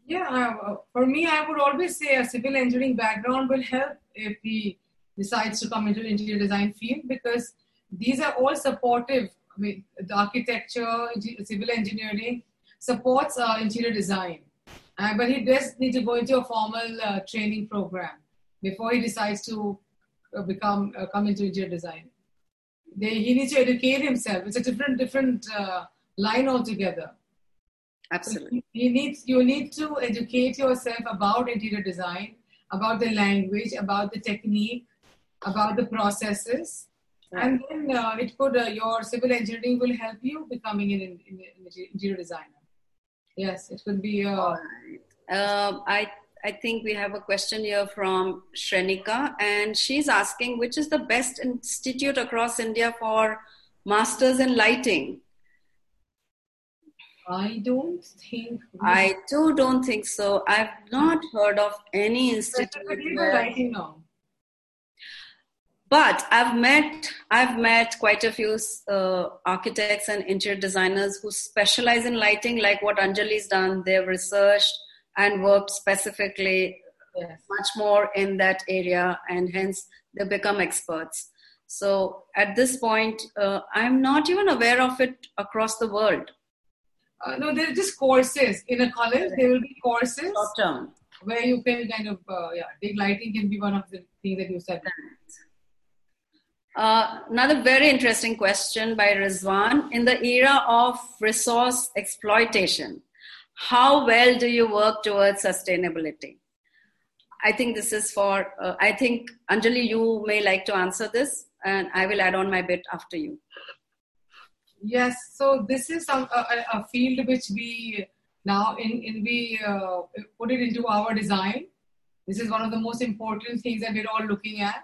Yeah, uh, for me, I would always say a civil engineering background will help if he decides to come into the interior design field, because these are all supportive. I mean, the architecture, civil engineering supports uh, interior design. Uh, but he does need to go into a formal uh, training program before he decides to uh, become uh, come into interior design. They, he needs to educate himself. It's a different, different uh, line altogether. Absolutely. So he needs, you need to educate yourself about interior design, about the language, about the technique, about the processes. Right. And then uh, it could, uh, your civil engineering will help you becoming an, an, an interior designer. Yes, it could be. Uh, All right. uh, I I think we have a question here from Shrenika, and she's asking, which is the best institute across India for masters in lighting? I don't think. I too don't think so. I've not heard of any institute. Lighting now. But I've met, I've met quite a few uh, architects and interior designers who specialize in lighting, like what Anjali's done. They've researched and worked specifically yes. much more in that area, and hence they become experts. So at this point, uh, I'm not even aware of it across the world. Uh, no, there are just courses. In a college, there will be courses. Short term. where you can kind of, uh, yeah, take lighting can be one of the things that you said. Uh, another very interesting question by Rizwan. In the era of resource exploitation, how well do you work towards sustainability? I think this is for, uh, I think, Anjali, you may like to answer this, and I will add on my bit after you. Yes, so this is a, a, a field which we now, in, in we uh, put it into our design. This is one of the most important things that we're all looking at.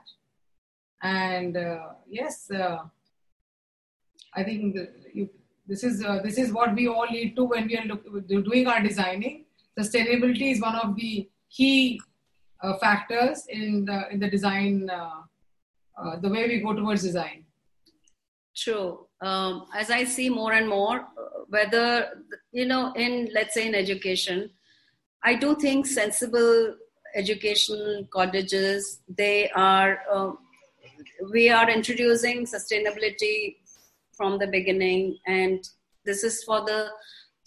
And uh, yes, uh, I think the, you, this is uh, this is what we all need to when we are look, doing our designing. Sustainability is one of the key uh, factors in the in the design, uh, uh, the way we go towards design. True. Um, as I see more and more, whether you know, in let's say in education, I do think sensible educational colleges, they are. Uh, We are introducing sustainability from the beginning, and this is for the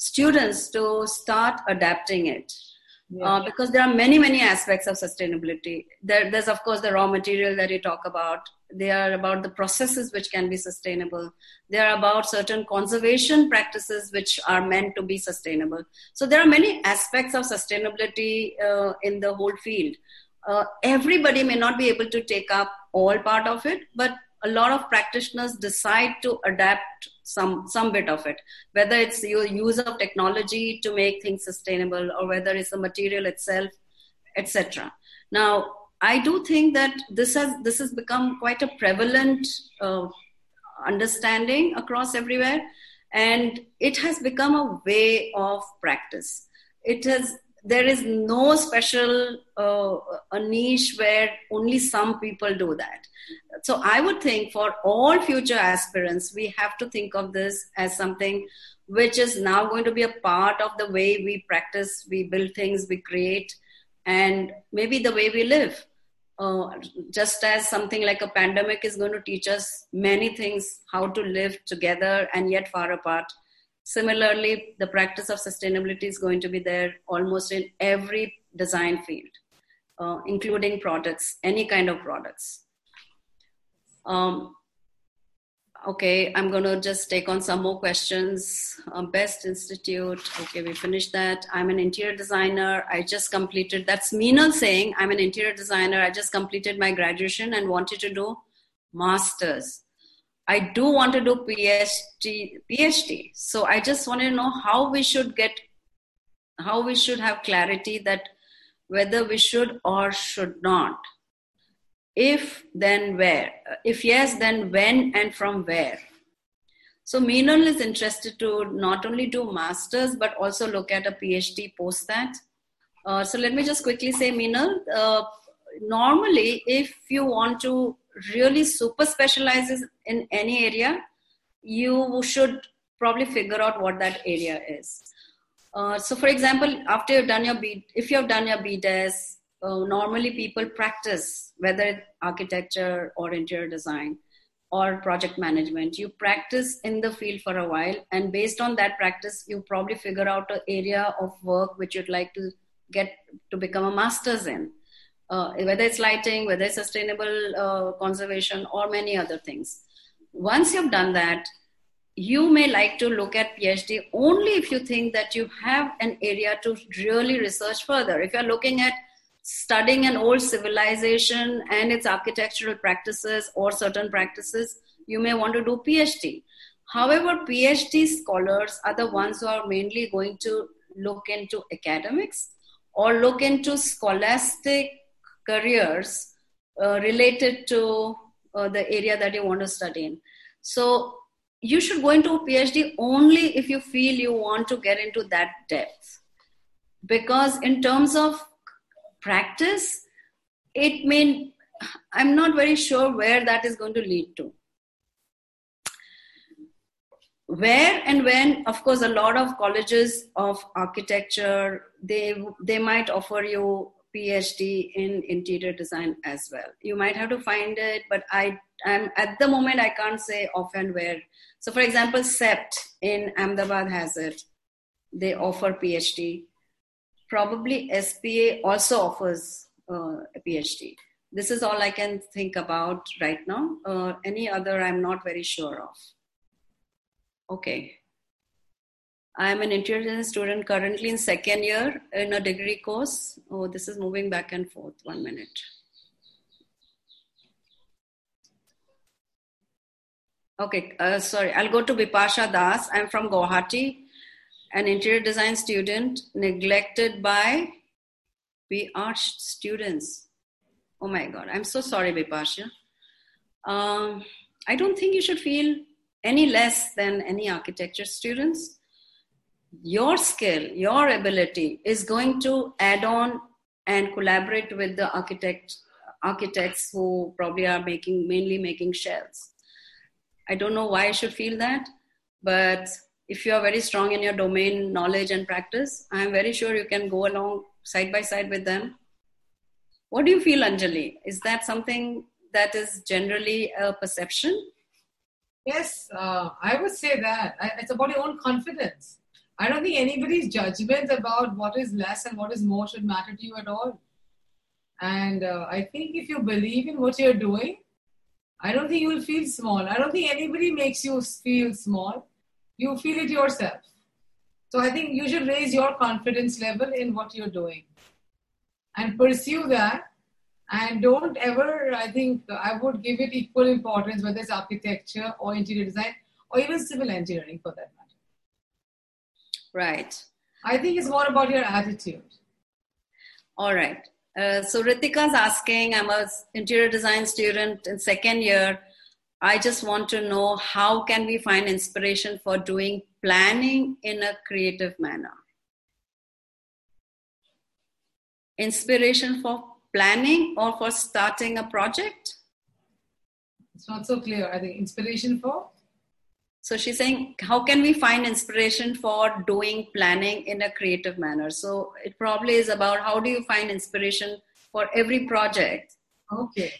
students to start adapting it. Yeah. Uh, because there are many, many aspects of sustainability. There, there's, of course, the raw material that you talk about. They are about the processes which can be sustainable. They are about certain conservation practices which are meant to be sustainable. So there are many aspects of sustainability uh, in the whole field. Uh, everybody may not be able to take up all part of it, but a lot of practitioners decide to adapt some some bit of it, whether it's your use of technology to make things sustainable or whether it's the material itself, et cetera. Now, I do think that this has this has become quite a prevalent uh, understanding across everywhere, and it has become a way of practice. It has. There is no special uh, a niche where only some people do that. So I would think for all future aspirants, we have to think of this as something which is now going to be a part of the way we practice, we build things, we create, and maybe the way we live. Uh, just as something like a pandemic is going to teach us many things, how to live together and yet far apart. Similarly, the practice of sustainability is going to be there almost in every design field, uh, including products, any kind of products. Um, okay, I'm going to just take on some more questions. Um, Best Institute. Okay, we finished that. I'm an interior designer. I just completed. That's Meenal saying, I'm an interior designer. I just completed my graduation and wanted to do master's. I do want to do P H D, P H D. So I just want to know how we should get, how we should have clarity that whether we should or should not. If, then where? If yes, then when and from where? So Meenal is interested to not only do masters, but also look at a P H D post that. Uh, so let me just quickly say, Meenal, uh, normally if you want to really super specializes in any area, you should probably figure out what that area is. Uh, so for example, after you've done your B, if you've done your B D E S, uh, normally people practice, whether it's architecture or interior design or project management, you practice in the field for a while. And based on that practice, you probably figure out an area of work which you'd like to get to become a master's in. Uh, whether it's lighting, whether it's sustainable uh, conservation or many other things. Once you've done that, you may like to look at P H D only if you think that you have an area to really research further. If you're looking at studying an old civilization and its architectural practices or certain practices, you may want to do P H D. However, P H D scholars are the ones who are mainly going to look into academics or look into scholastic careers uh, related to uh, the area that you want to study in. So you should go into a P H D only if you feel you want to get into that depth. Because in terms of practice, it may, I'm not very sure where that is going to lead to. Where and when, of course, a lot of colleges of architecture, they they might offer you P H D in interior design as well. You might have to find it, but I am at the moment, I can't say often where. So for example, S E P T in Ahmedabad has it. They offer P H D. probably S P A also offers uh, a PhD. This is all I can think about right now. Uh, any other I'm not very sure of. Okay. I'm an interior student currently in second year in a degree course. Oh, this is moving back and forth. One minute. Okay, uh, sorry. I'll go to Bipasha Das. I'm from Guwahati, an interior design student neglected by P R students. Oh my God, I'm so sorry, Bipasha. Um, I don't think you should feel any less than any architecture students. Your skill, your ability is going to add on and collaborate with the architect, architects who probably are making mainly making shells. I don't know why I should feel that, but if you are very strong in your domain knowledge and practice, I'm very sure you can go along side by side with them. What do you feel, Anjali? Is that something that is generally a perception? Yes, uh, I would say that. I, it's about your own confidence. I don't think anybody's judgment about what is less and what is more should matter to you at all. And uh, I think if you believe in what you're doing, I don't think you'll feel small. I don't think anybody makes you feel small. You feel it yourself. So I think you should raise your confidence level in what you're doing and pursue that. And don't ever, I think, I would give it equal importance, whether it's architecture or interior design or even civil engineering for that matter. Right. I think it's more about your attitude. All right. Uh, so Ritika's asking, I'm an interior design student in second year. I just want to know how can we find inspiration for doing planning in a creative manner? Inspiration for planning or for starting a project? It's not so clear. I think inspiration for? So she's saying, how can we find inspiration for doing planning in a creative manner? So it probably is about how do you find inspiration for every project? Okay.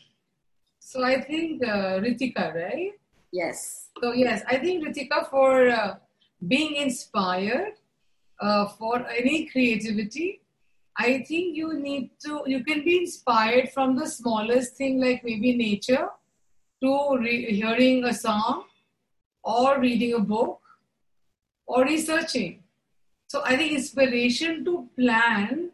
So I think uh, Ritika, right? Yes. So yes, I think Ritika for uh, being inspired uh, for any creativity, I think you need to, you can be inspired from the smallest thing like maybe nature to re- hearing a song, or reading a book, or researching. So I think inspiration to plan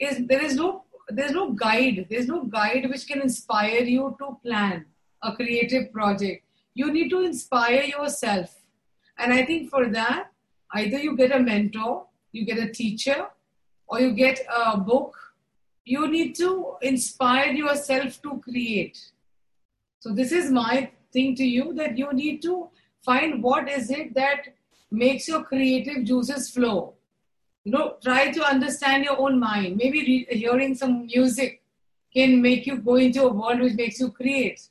is, there is no, there's no guide. There's no guide which can inspire you to plan a creative project. You need to inspire yourself. And I think for that, either you get a mentor, you get a teacher, or you get a book. You need to inspire yourself to create. So this is my thing to you, that you need to find what is it that makes your creative juices flow. You know, try to understand your own mind. Maybe re- hearing some music can make you go into a world which makes you create.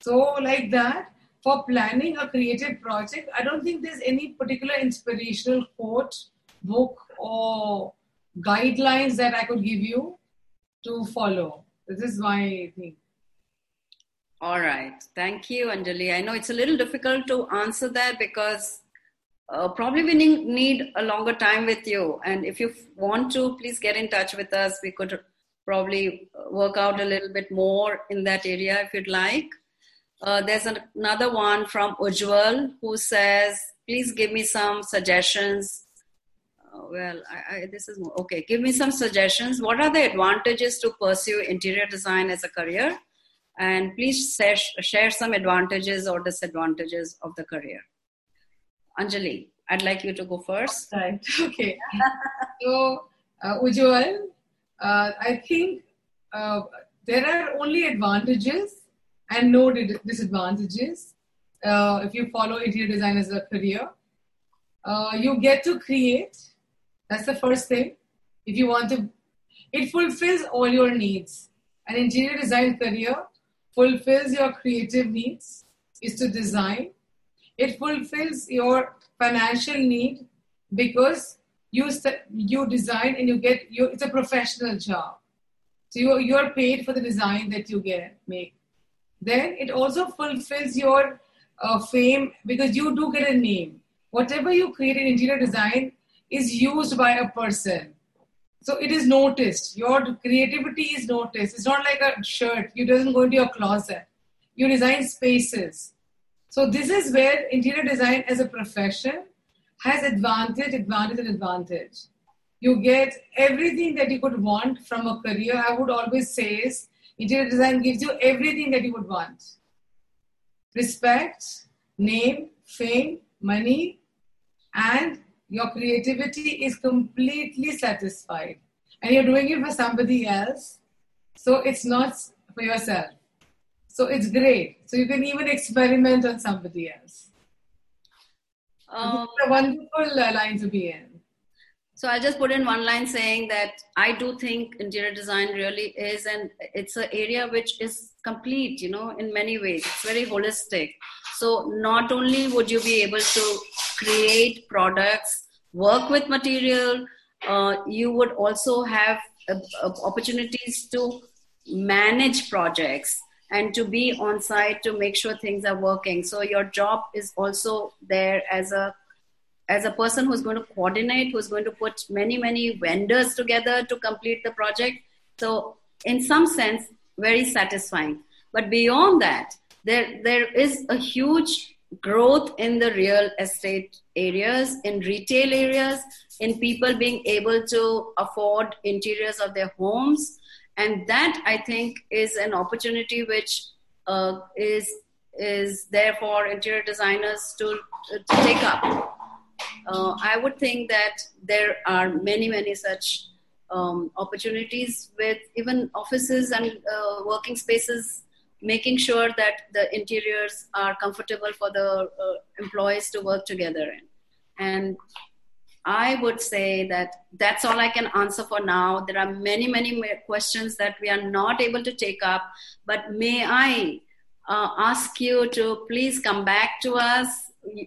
So like that, for planning a creative project, I don't think there's any particular inspirational quote, book, or guidelines that I could give you to follow. This is my thing. All right. Thank you, Anjali. I know it's a little difficult to answer that because uh, probably we need a longer time with you. And if you want to, please get in touch with us. We could probably work out a little bit more in that area if you'd like. Uh, there's an, another one from Ujjwal who says, please give me some suggestions. Uh, well, I, I, this is more. Okay. Give me some suggestions. What are the advantages to pursue interior design as a career? And please share, share some advantages or disadvantages of the career. Anjali, I'd like you to go first. Right. Okay. So, uh, Ujjwal, uh, I think uh, there are only advantages and no disadvantages uh, if you follow interior design as a career. Uh, you get to create. That's the first thing. If you want to, it fulfills all your needs. An interior design career fulfills your creative needs, is to design. It fulfills your financial need because you st- you design and you get, you, it's a professional job. So you, you're paid for the design that you get, make. Then it also fulfills your uh, fame because you do get a name. Whatever you create in interior design is used by a person. So it is noticed. Your creativity is noticed. It's not like a shirt. You doesn't go into your closet. You design spaces. So this is where interior design as a profession has advantage, advantage, and advantage. You get everything that you could want from a career. I would always say is interior design gives you everything that you would want. Respect, name, fame, money, and your creativity is completely satisfied. And you're doing it for somebody else. So it's not for yourself. So it's great. So you can even experiment on somebody else. Um, it's a wonderful line to be in. So I just put in one line saying that I do think interior design really is, and it's an area which is complete, you know, in many ways. It's very holistic. So not only would you be able to create products, work with material, uh, you would also have uh, opportunities to manage projects and to be on site to make sure things are working. So your job is also there as a as a person who's going to coordinate, who's going to put many, many vendors together to complete the project. So in some sense, very satisfying. But beyond that, there there is a huge growth in the real estate areas, in retail areas, in people being able to afford interiors of their homes. And that, I think, is an opportunity which uh, is is there for interior designers to, to take up. Uh, I would think that there are many, many such um, opportunities with even offices and uh, working spaces, making sure that the interiors are comfortable for the uh, employees to work together in. And I would say that that's all I can answer for now. There are many, many questions that we are not able to take up, but may I uh, ask you to please come back to us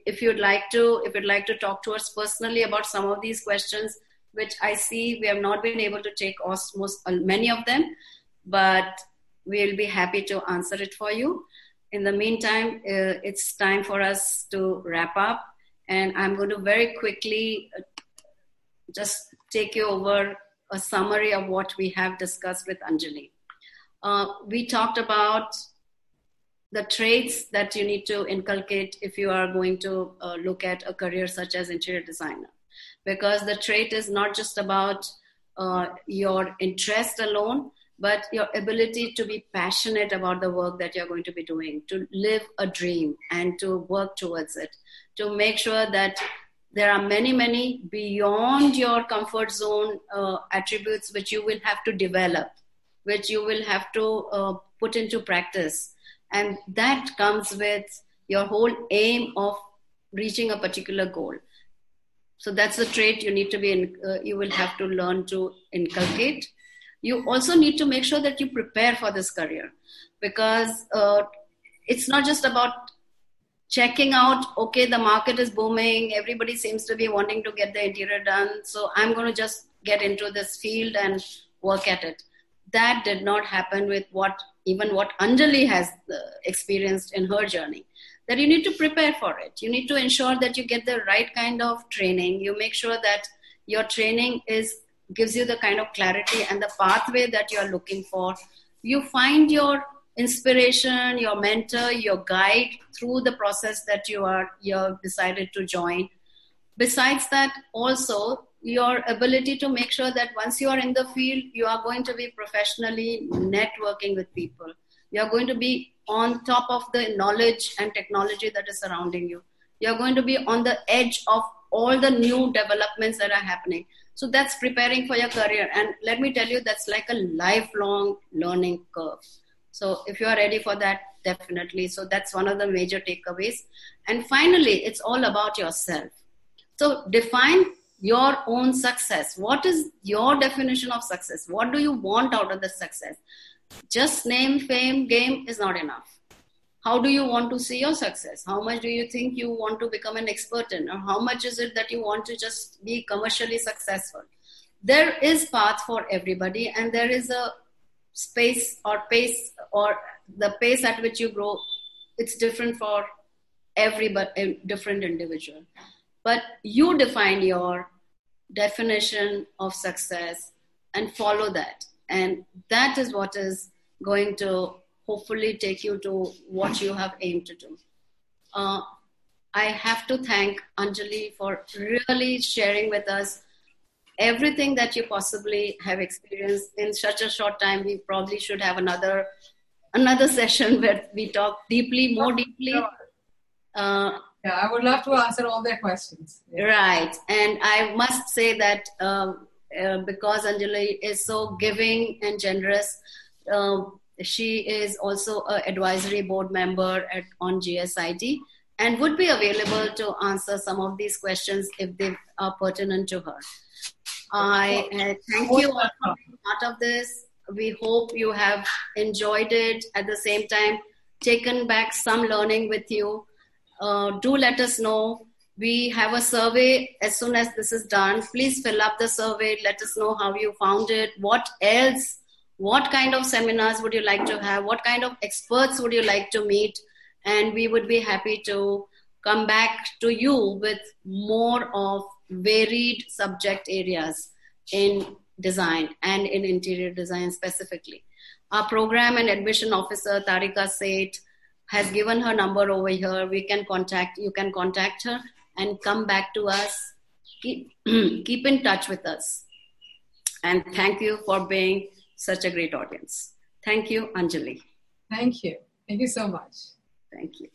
if you'd like to, if you'd like to talk to us personally about some of these questions, which I see we have not been able to take most, many of them, but we'll be happy to answer it for you. In the meantime, uh, it's time for us to wrap up. And I'm going to very quickly just take you over a summary of what we have discussed with Anjali. Uh, we talked about the traits that you need to inculcate if you are going to uh, look at a career such as interior designer. Because the trait is not just about uh, your interest alone, but your ability to be passionate about the work that you're going to be doing, to live a dream and to work towards it, to make sure that there are many, many beyond your comfort zone uh, attributes which you will have to develop, which you will have to uh, put into practice. And that comes with your whole aim of reaching a particular goal. So that's the trait you need to be in, uh, you will have to learn to inculcate. You also need to make sure that you prepare for this career, because uh, it's not just about checking out, okay, the market is booming, everybody seems to be wanting to get the interior done, so I'm going to just get into this field and work at it. That did not happen with what even what Anjali has uh, experienced in her journey. That you need to prepare for it. You need to ensure that you get the right kind of training. You make sure that your training is gives you the kind of clarity and the pathway that you're looking for. You find your inspiration, your mentor, your guide through the process that you are you decided to join. Besides that, also your ability to make sure that once you are in the field, you are going to be professionally networking with people. You're going to be on top of the knowledge and technology that is surrounding you. You're going to be on the edge of all the new developments that are happening. So that's preparing for your career. And let me tell you, that's like a lifelong learning curve. So if you are ready for that, definitely. So that's one of the major takeaways. And finally, it's all about yourself. So define your own success. What is your definition of success? What do you want out of the success? Just name, fame, game is not enough. How do you want to see your success? How much do you think you want to become an expert in? Or how much is it that you want to just be commercially successful? There is path for everybody, and there is a space or pace or the pace at which you grow. It's different for everybody, different individual. But you define your definition of success and follow that. And that is what is going to hopefully take you to what you have aimed to do. Uh, I have to thank Anjali for really sharing with us everything that you possibly have experienced in such a short time. We probably should have another another session where we talk deeply, more deeply. Uh, yeah, I would love to answer all their questions. Yeah. Right. And I must say that uh, uh, because Anjali is so giving and generous, uh, she is also an advisory board member at on J S I D and would be available to answer some of these questions if they are pertinent to her. I uh, thank you all for being part of this. We hope you have enjoyed it. At the same time, taken back some learning with you. Uh, do let us know. We have a survey as soon as this is done. Please fill up the survey. Let us know how you found it. What else? What kind of seminars would you like to have? What kind of experts would you like to meet? And we would be happy to come back to you with more of varied subject areas in design and in interior design specifically. Our program and admission officer, Tarika Seth, has given her number over here. We can contact, you can contact her and come back to us. Keep, keep in touch with us. And thank you for being such a great audience. Thank you, Anjali. Thank you. Thank you so much. Thank you.